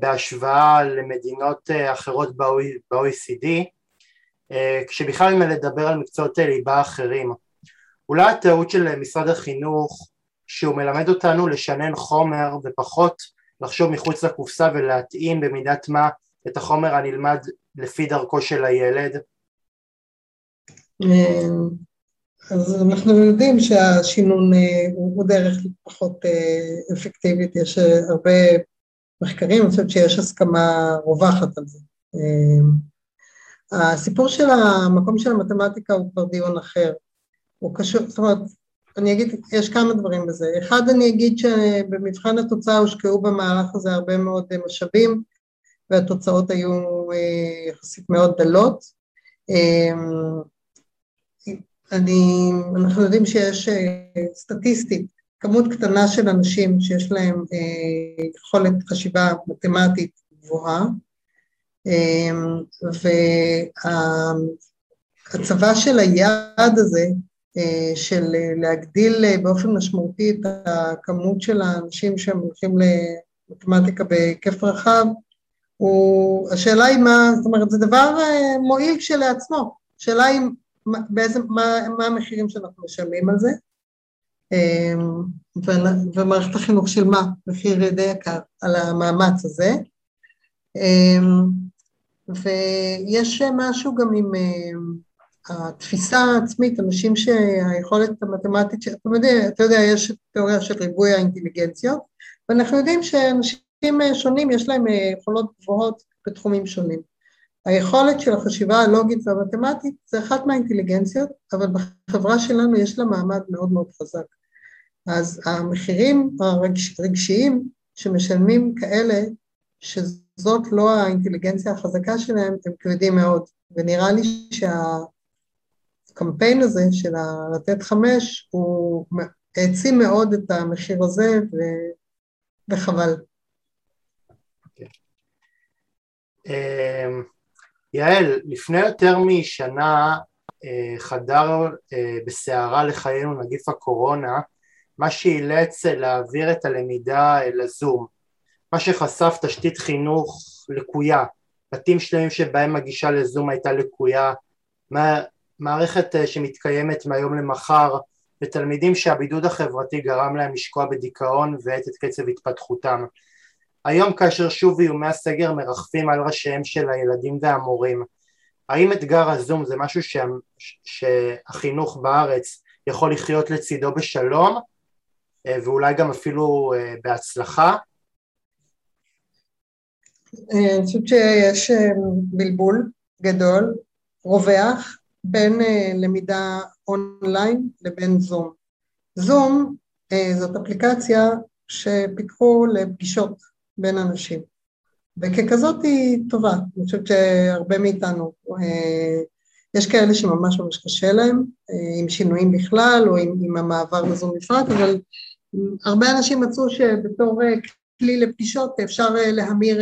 בהשוואה למדינות אחרות ב-OECD, כשבכלל מה לדבר על מקצועות ליבה אחרים. אולי הטעות של משרד החינוך, שהוא מלמד אותנו לשנן חומר ופחות לחשוב מחוץ לקופסה ולהתאים במידת מה את החומר הנלמד לפי דרכו של הילד? אז אנחנו יודעים שהשינון הוא דרך פחות אפקטיבית, יש הרבה מחקרים, אני חושבת שיש הסכמה רווחת על זה. הסיפור של המקום של המתמטיקה הוא כבר דיון אחר, הוא קשור, זאת אומרת, אני אגיד, יש כמה דברים בזה. אחד, אני אגיד שבמבחן התוצאה הושקעו במהלך הזה הרבה מאוד משאבים, והתוצאות היו יחסית מאוד דלות. אנחנו יודעים שיש סטטיסטית, כמות קטנה של אנשים שיש להם יכולת חשיבה מתמטית גבוהה, והצבה של היעד הזה, של להגדיל באופן משמעותי את הכמות של האנשים שהם הולכים למתמטיקה בהיקף רחב, השאלה היא מה, זאת אומרת, זה דבר מועיל כשלעצמו, השאלה היא מה המחירים שאנחנו משלמים על זה, ומערכת החינוך שילמה מחיר די יקר על המאמץ הזה, ויש משהו גם עם התפיסה העצמית, אנשים שהיכולת המתמטית, אתה יודע, יש תיאוריה של ריבוי האינטליגנציות, ואנחנו יודעים שאנשים שונים יש להם יכולות גבוהות בתחומים שונים. היכולת של החשיבה הלוגית והמתמטית זה אחת מהאינטליגנציות, אבל בחברה שלנו יש לה מעמד מאוד מאוד חזק. אז המחירים הרגשיים שמשלמים כאלה, שזאת לא האינטליגנציה החזקה שלהם, הם כבדים מאוד, ונראה לי הקמפיין הזה של לתת 5 הוא העצים מאוד את המחיר הזה וחבל. יעל, לפני יותר משנה חדר בסערה לחיינו נגיף הקורונה, מה שאילץ להעביר את הלמידה לזום, מה שחשף תשתית חינוך לקויה, בתים שלמים שבהם הגישה לזום הייתה לקויה, מערכת שמתקיימת מהיום למחר, ותלמידים שהבידוד החברתי גרם להם לשקוע בדיכאון ואת קצב התפתחותם. היום כאשר שוב איומי הסגר מרחפים על ראשיהם של הילדים והמורים, האם אתגר הזום זה משהו שהחינוך בארץ יכול לחיות לצידו בשלום, ואולי גם אפילו בהצלחה? אני חושבת שיש בלבול גדול, רווח, בין למידה אונליין לבין זום. זום זאת אפליקציה שפיתחו לפגישות בין אנשים, וככזאת היא טובה, אני חושבת שהרבה מאיתנו, יש כאלה שממש ממש קשה להם, עם שינויים בכלל או עם המעבר לזום נפרד, אבל הרבה אנשים מצאו שבתור כלי לפגישות אפשר להמיר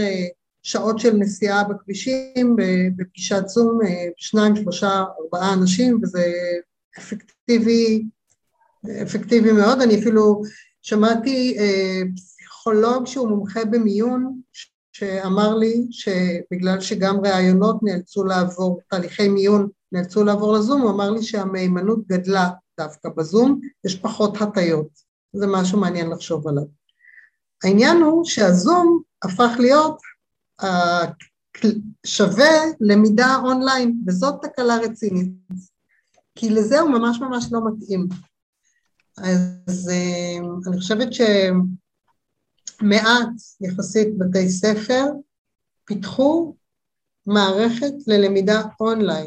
שעות של נסיעה בכבישים, בפגישת זום, 2, 3, 4 אנשים, וזה אפקטיבי מאוד. אני אפילו שמעתי פסיכולוג שהוא מומחה במיון, שאמר לי שבגלל שגם ראיונות נאלצו לעבור, תהליכי מיון נאלצו לעבור לזום, הוא אמר לי שהמהימנות גדלה דווקא בזום יש פחות הטיות, זה משהו מעניין לחשוב עליו. העניין הוא שהזום הפך להיות שווה למידה אונליין, וזאת תקלה רצינית, כי לזה הוא ממש ממש לא מתאים. אז אני חושבת שמעט יחסית בתי ספר פיתחו מערכת ללמידה אונליין.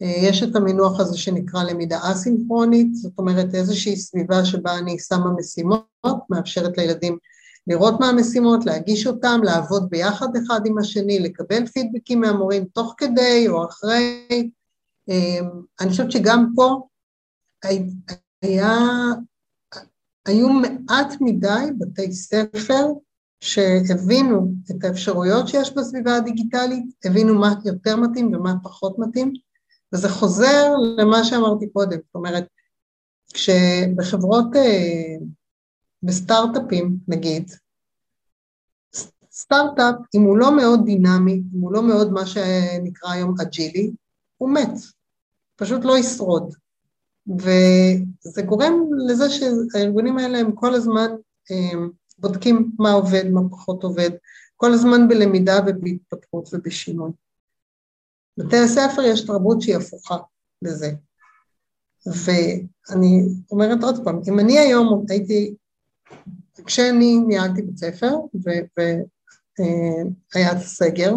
יש את המינוח הזה שנקרא למידה אסינכרונית, זאת אומרת איזושהי סביבה שבה אני שמה משימות, מאפשרת לילדים לראות מה המשימות, להגיש אותם, לעבוד ביחד אחד עם השני, לקבל פידבקים מהמורים תוך כדי או אחרי. אני חושבת שגם פה היו מעט מדי בתי ספר שהבינו את האפשרויות שיש בסביבה הדיגיטלית, הבינו מה יותר מתאים ומה פחות מתאים, וזה חוזר למה שאמרתי קודם, זאת אומרת, כשבחברות, בסטארט-אפים נגיד, סטארט-אפ, אם הוא לא מאוד דינמי, אם הוא לא מאוד מה שנקרא היום אג'ילי, הוא מת, פשוט לא ישרוד, וזה גורם לזה שהארגונים האלה הם כל הזמן בודקים מה עובד, מה פחות עובד, כל הזמן בלמידה ובהתפתחות ובשינוי. בתי הספר יש תרבות שהיא הפוכה לזה, ואני אומרת עוד פעם, אם אני היום הייתי, כשאני ניהלתי בית ספר והיה סגר,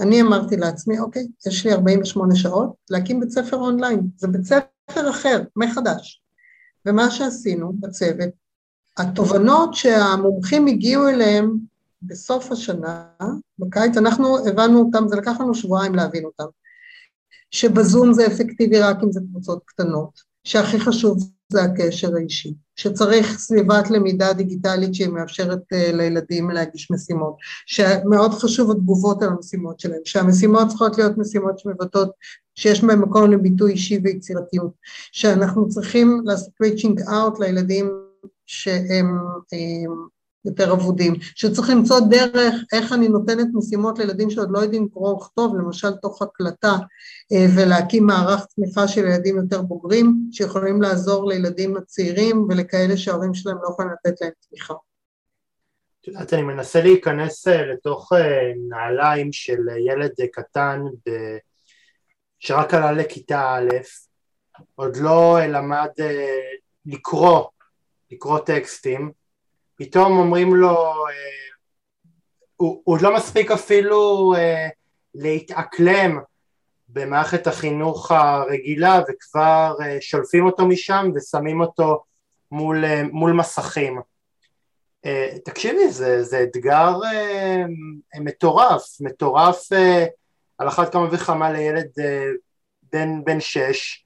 אני אמרתי לעצמי, אוקיי, יש לי 48 שעות להקים בית ספר אונליין, זה בית ספר אחר, מחדש. ומה שעשינו בצוות, התובנות שהמומחים הגיעו אליהם בסוף השנה, בקיץ, אנחנו הבנו אותם, זה לקח לנו שבועיים להבין אותם, שבזום זה אפקטיבי רק אם זה קבוצות קטנות, שהכי חשוב זה הקשר האישי, שצריך סביבת למידה דיגיטלית שהיא מאפשרת לילדים להגיש משימות, שמאוד חשוב התגובות על המשימות שלהם, שהמשימות צריכות להיות משימות שמבטאות שיש מהם מקום לביטוי אישי ויצירתיות, שאנחנו צריכים לעשות reaching out לילדים שהם יותר עבודים, שצריך למצוא דרך איך אני נותנת משימות לילדים שעוד לא יודעים קרוא וכתוב, למשל תוך הקלטה, ולהקים מערך תמיכה של ילדים יותר בוגרים, שיכולים לעזור לילדים הצעירים ולכאלה שההורים שלהם לא יכולים לתת להם תמיכה. את יודעת, אני מנסה להיכנס לתוך נעליים של ילד קטן שרק עלה לכיתה א', עוד לא למד לקרוא טקסטים, פתאום אומרים לו, הוא עוד לא מספיק אפילו להתאקלם במערכת החינוך הרגילה, וכבר שולפים אותו משם ושמים אותו מול מסכים. תקשיבי, זה אתגר מטורף על אחת כמה וכמה לילד בן 6,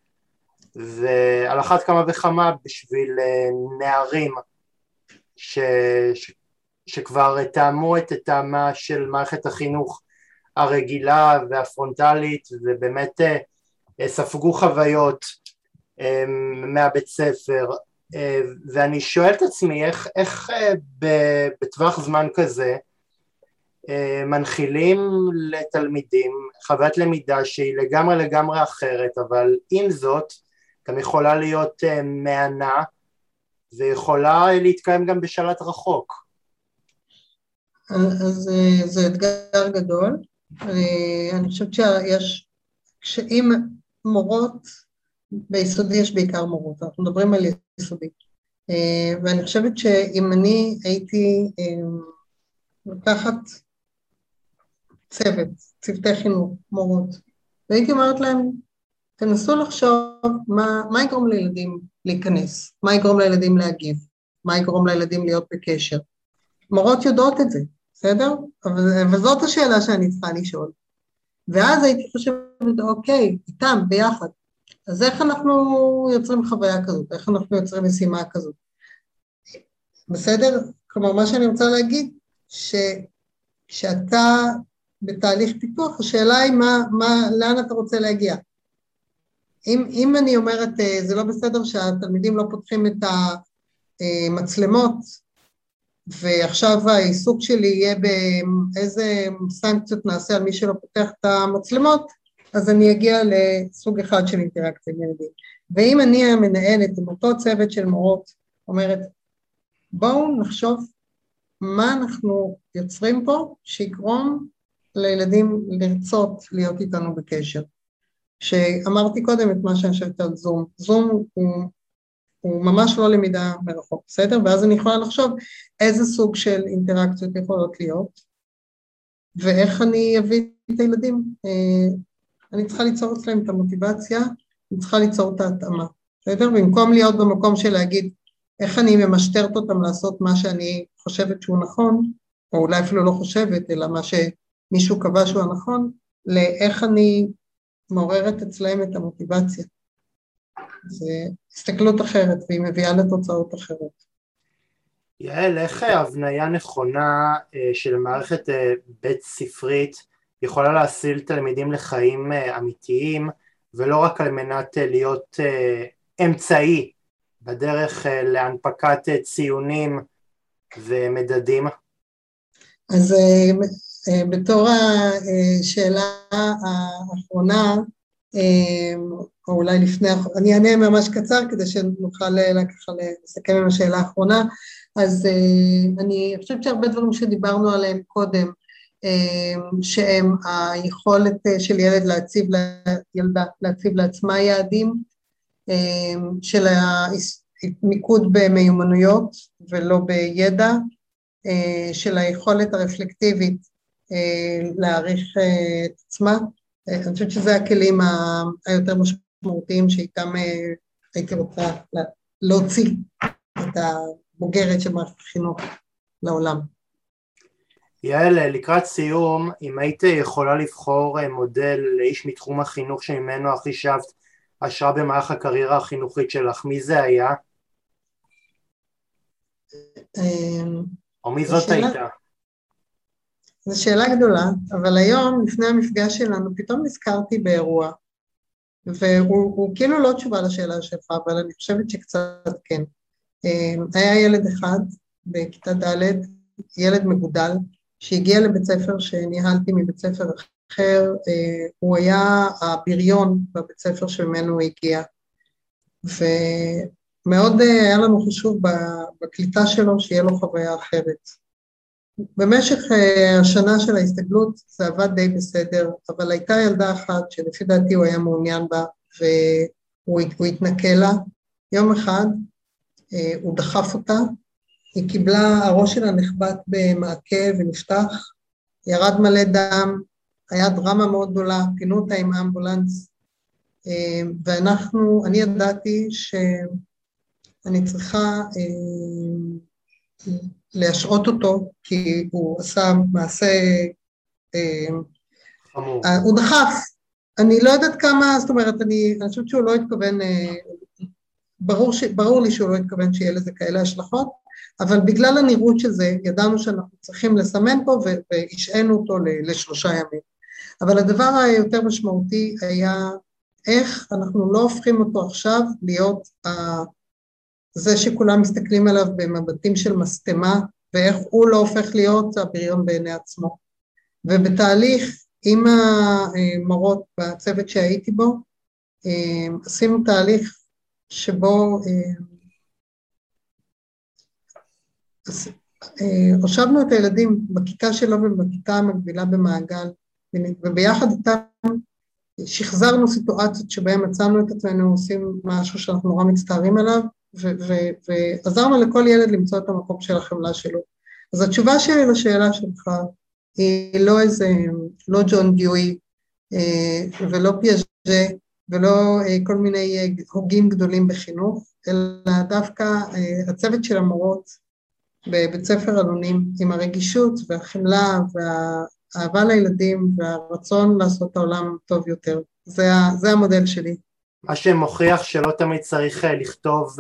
ועל אחת כמה וכמה בשביל נערים, שכבר תאמו את התאמה של מערכת החינוך הרגילה והפרונטלית, ובאמת ספגו חוויות מהבית ספר, ואני שואל את עצמי איך בטווח זמן כזה מנחילים לתלמידים חוות למידה שהיא לגמרי אחרת, אבל עם זאת גם יכולה להיות מענה ויכולה להתקיים גם בשלט רחוק. אז זה אתגר גדול. אני חושבת שיש קשיים מורות, ביסודי יש בעיקר מורות, אנחנו מדברים על יסודי. ואני חושבת שאם אני הייתי לקחת צוותי חינוך, מורות, והייתי אומרת להם, תנסו לחשוב מה יגרום לילדים להיכנס, מה יגרום לילדים להגיב, מה יגרום לילדים להיות בקשר. מורות יודעות את זה, בסדר? אבל זאת השאלה שאני צריכה לשאול. ואז הייתי חושבת, אוקיי, איתם, ביחד. אז איך אנחנו יוצרים חוויה כזאת? איך אנחנו יוצרים משימה כזאת? בסדר? כלומר, מה שאני רוצה להגיד, שאתה בתהליך פיתוח, השאלה היא לאן אתה רוצה להגיע. אם אני אומרת, זה לא בסדר שהתלמידים לא פותחים את המצלמות, ועכשיו העיסוק שלי יהיה באיזה סנקציות נעשה על מי שלא פותח את המצלמות, אז אני אגיע לסוג אחד של אינטראקציה ילדים. ואם אני המנהלת עם אותו צוות של מורות, אומרת, בואו נחשוב מה אנחנו יוצרים פה שיקרום לילדים לרצות להיות איתנו בקשר. שאמרתי קודם את מה שאני חושבת על זום. זום הוא ממש לא למידה מרחוק, בסדר? ואז אני יכולה לחשוב איזה סוג של אינטראקציות יכולות להיות, ואיך אני אביא את הילדים. אני צריכה ליצור אצלם את המוטיבציה, אני צריכה ליצור את ההתאמה. בסדר? במקום להיות במקום של להגיד, איך אני ממשטרת אותם לעשות מה שאני חושבת שהוא נכון, או אולי אפילו לא חושבת, אלא מה שמישהו קבע שהוא הנכון, לאיך אני מעוררת אצלהם את המוטיבציה. זו הסתכלות אחרת, והיא מביאה לתוצאות אחרות. יעל, איך הבניה נכונה של מערכת בית ספרית יכולה להסיל תלמידים לחיים אמיתיים, ולא רק על מנת להיות אמצעי, בדרך להנפקת ציונים ומדדים? אז בתור השאלה האחרונה, או אולי לפני, אני אענה ממש קצר כדי שנוכל לסכם עם השאלה האחרונה, אז אני חושבת שהרבה דברים שדיברנו עליהם קודם, שהם היכולת של ילד להציב, ילדה להציב לעצמה יעדים, של המיקוד במיומנויות ולא בידע, של היכולת הרפלקטיבית להעריך את עצמה. אני חושבת שזה הכלים היותר משמעותיים שאיתם הייתי רוצה להוציא את הבוגרת של מערכת החינוך לעולם. יעל, לקראת סיום, אם היית יכולה לבחור מודל לאיש מתחום החינוך שממנו הכי שאבת השראה במהלך הקריירה החינוכית שלך, מי זה היה? או מי זאת הייתה? זו שאלה גדולה, אבל היום, לפני המפגש שלנו, פתאום נזכרתי באירוע, והוא כאילו לא תשובה לשאלה שלך, אבל אני חושבת שקצת כן. היה ילד אחד בכיתה ד', ילד מגודל, שהגיע לבית ספר שניהלתי מבית ספר אחר, הוא היה הבריון בבית ספר שממנו הוא הגיע, ומאוד היה לנו חשוב בקליטה שלו שיהיה לו חוויה אחרת. במשך השנה של ההסתגלות זה עבד די בסדר, אבל הייתה ילדה אחת שלפי דעתי הוא היה מעוניין בה, והוא התנקה לה. יום אחד הוא דחף אותה, היא קיבלה, הראש שלה נחבט במעקה ונפתח, ירד מלא דם, היה דרמה מאוד גדולה, פינו אותה עם אמבולנס, ואנחנו, אני ידעתי שאני צריכה להשעות אותו, כי הוא עשה מעשה, הוא דחף, אני לא יודעת כמה, זאת אומרת, אני חושבת שהוא לא התכוון, ברור לי שהוא לא התכוון שיהיה לזה כאלה השלכות, אבל בגלל הנראות של זה, ידענו שאנחנו צריכים לסמן פה, והשענו אותו לשלושה ימים. אבל הדבר היותר משמעותי היה איך אנחנו לא הופכים אותו עכשיו להיות זה שכולם מסתכלים עליו במבטים של מסתמה, ואיך הוא לא הופך להיות הבריון בעיני עצמו. ובתהליך, עם המורות והצוות שהייתי בו, עשינו תהליך שבו הושבנו את הילדים בכיתה שלו ובכיתה המקבילה במעגל, וביחד איתם שחזרנו סיטואציות שבהם מצאנו את עצמנו עושים משהו שאנחנו נורא מצטערים עליו, ועזרנו לכל ילד למצוא את המקום של החמלה שלו. אז התשובה שלי לשאלה שלך היא לא איזה, לא ג'ון דיואי, ולא פיאז'ה, ולא כל מיני הוגים גדולים בחינוך, אלא דווקא הצוות של המורות, בבית ספר אלונים, עם הרגישות והחמלה והאהבה לילדים והרצון לעשות את העולם טוב יותר. זה המודל שלי. מה שמוכיח שלא תמיד צריך לכתוב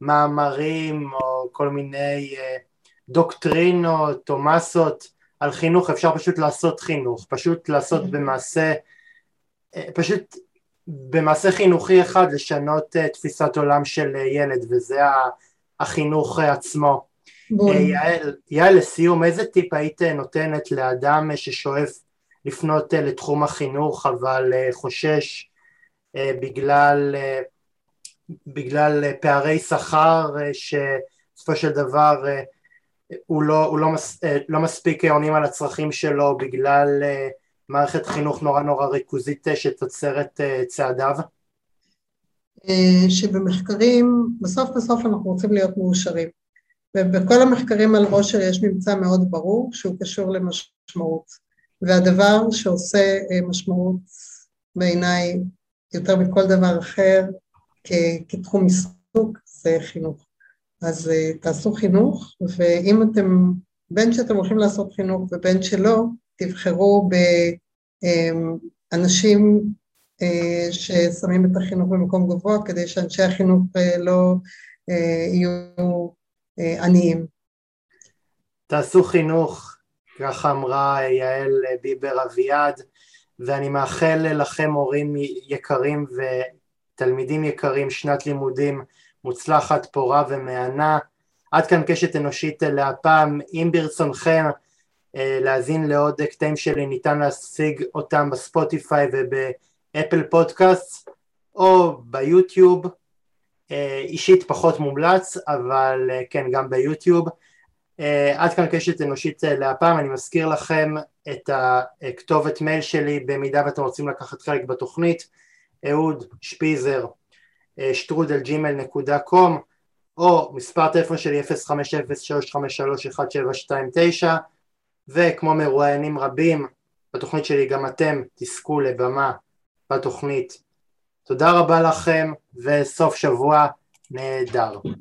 מאמרים או כל מיני דוקטרינות או מסות על חינוך, אפשר פשוט לעשות חינוך, פשוט לעשות במעשה, פשוט במעשה חינוכי אחד לשנות תפיסת עולם של ילד, וזה החינוך עצמו. יעל, לסיום, איזה טיפ היית נותנת לאדם ששואף לפנות לתחום החינוך, אבל חושש בגלל פערי שכר שסופו של דבר הוא לא מספיק עונים על הצרכים שלו, בגלל מערכת חינוך נורא נורא ריכוזית שתוצרת צעדיו? שבמחקרים, בסוף אנחנו רוצים להיות מאושרים. ובכל המחקרים על עושר יש ממצא מאוד ברור שהוא קשור למשמעות. והדבר שעושה משמעות בעיניי יותר מכל דבר אחר כתחום עיסוק זה חינוך. אז תעשו חינוך, ואם אתם, בין שאתם הולכים לעשות חינוך ובין שלא, תבחרו באנשים ששמים את החינוך במקום גבוה, כדי שאנשי החינוך לא יהיו עניים. תעשו חינוך, כך אמרה יעל ביבר אביעד, ואני מאחל לכם הורים יקרים ותלמידים יקרים, שנת לימודים מוצלחת, פורה ומענה. עד כאן קשת אנושית להפעם. אם ברצונכם להזין לעוד קטעים שלי, ניתן להשיג אותם בספוטיפיי ובאפל פודקאסט או ביוטיוב, אישית פחות מומלץ, אבל כן, גם ביוטיוב. עד כאן קשת אנושית להפעם. אני מזכיר לכם את הכתובת מייל שלי, במידה ואתם רוצים לקחת חלק בתוכנית, eudspizer@gmail.com, או מספר טלפון שלי 050-353-1729, וכמו מרואיינים רבים בתוכנית שלי, גם אתם תזכו לבמה בתוכנית. תודה רבה לכם, וסוף שבוע נהדר.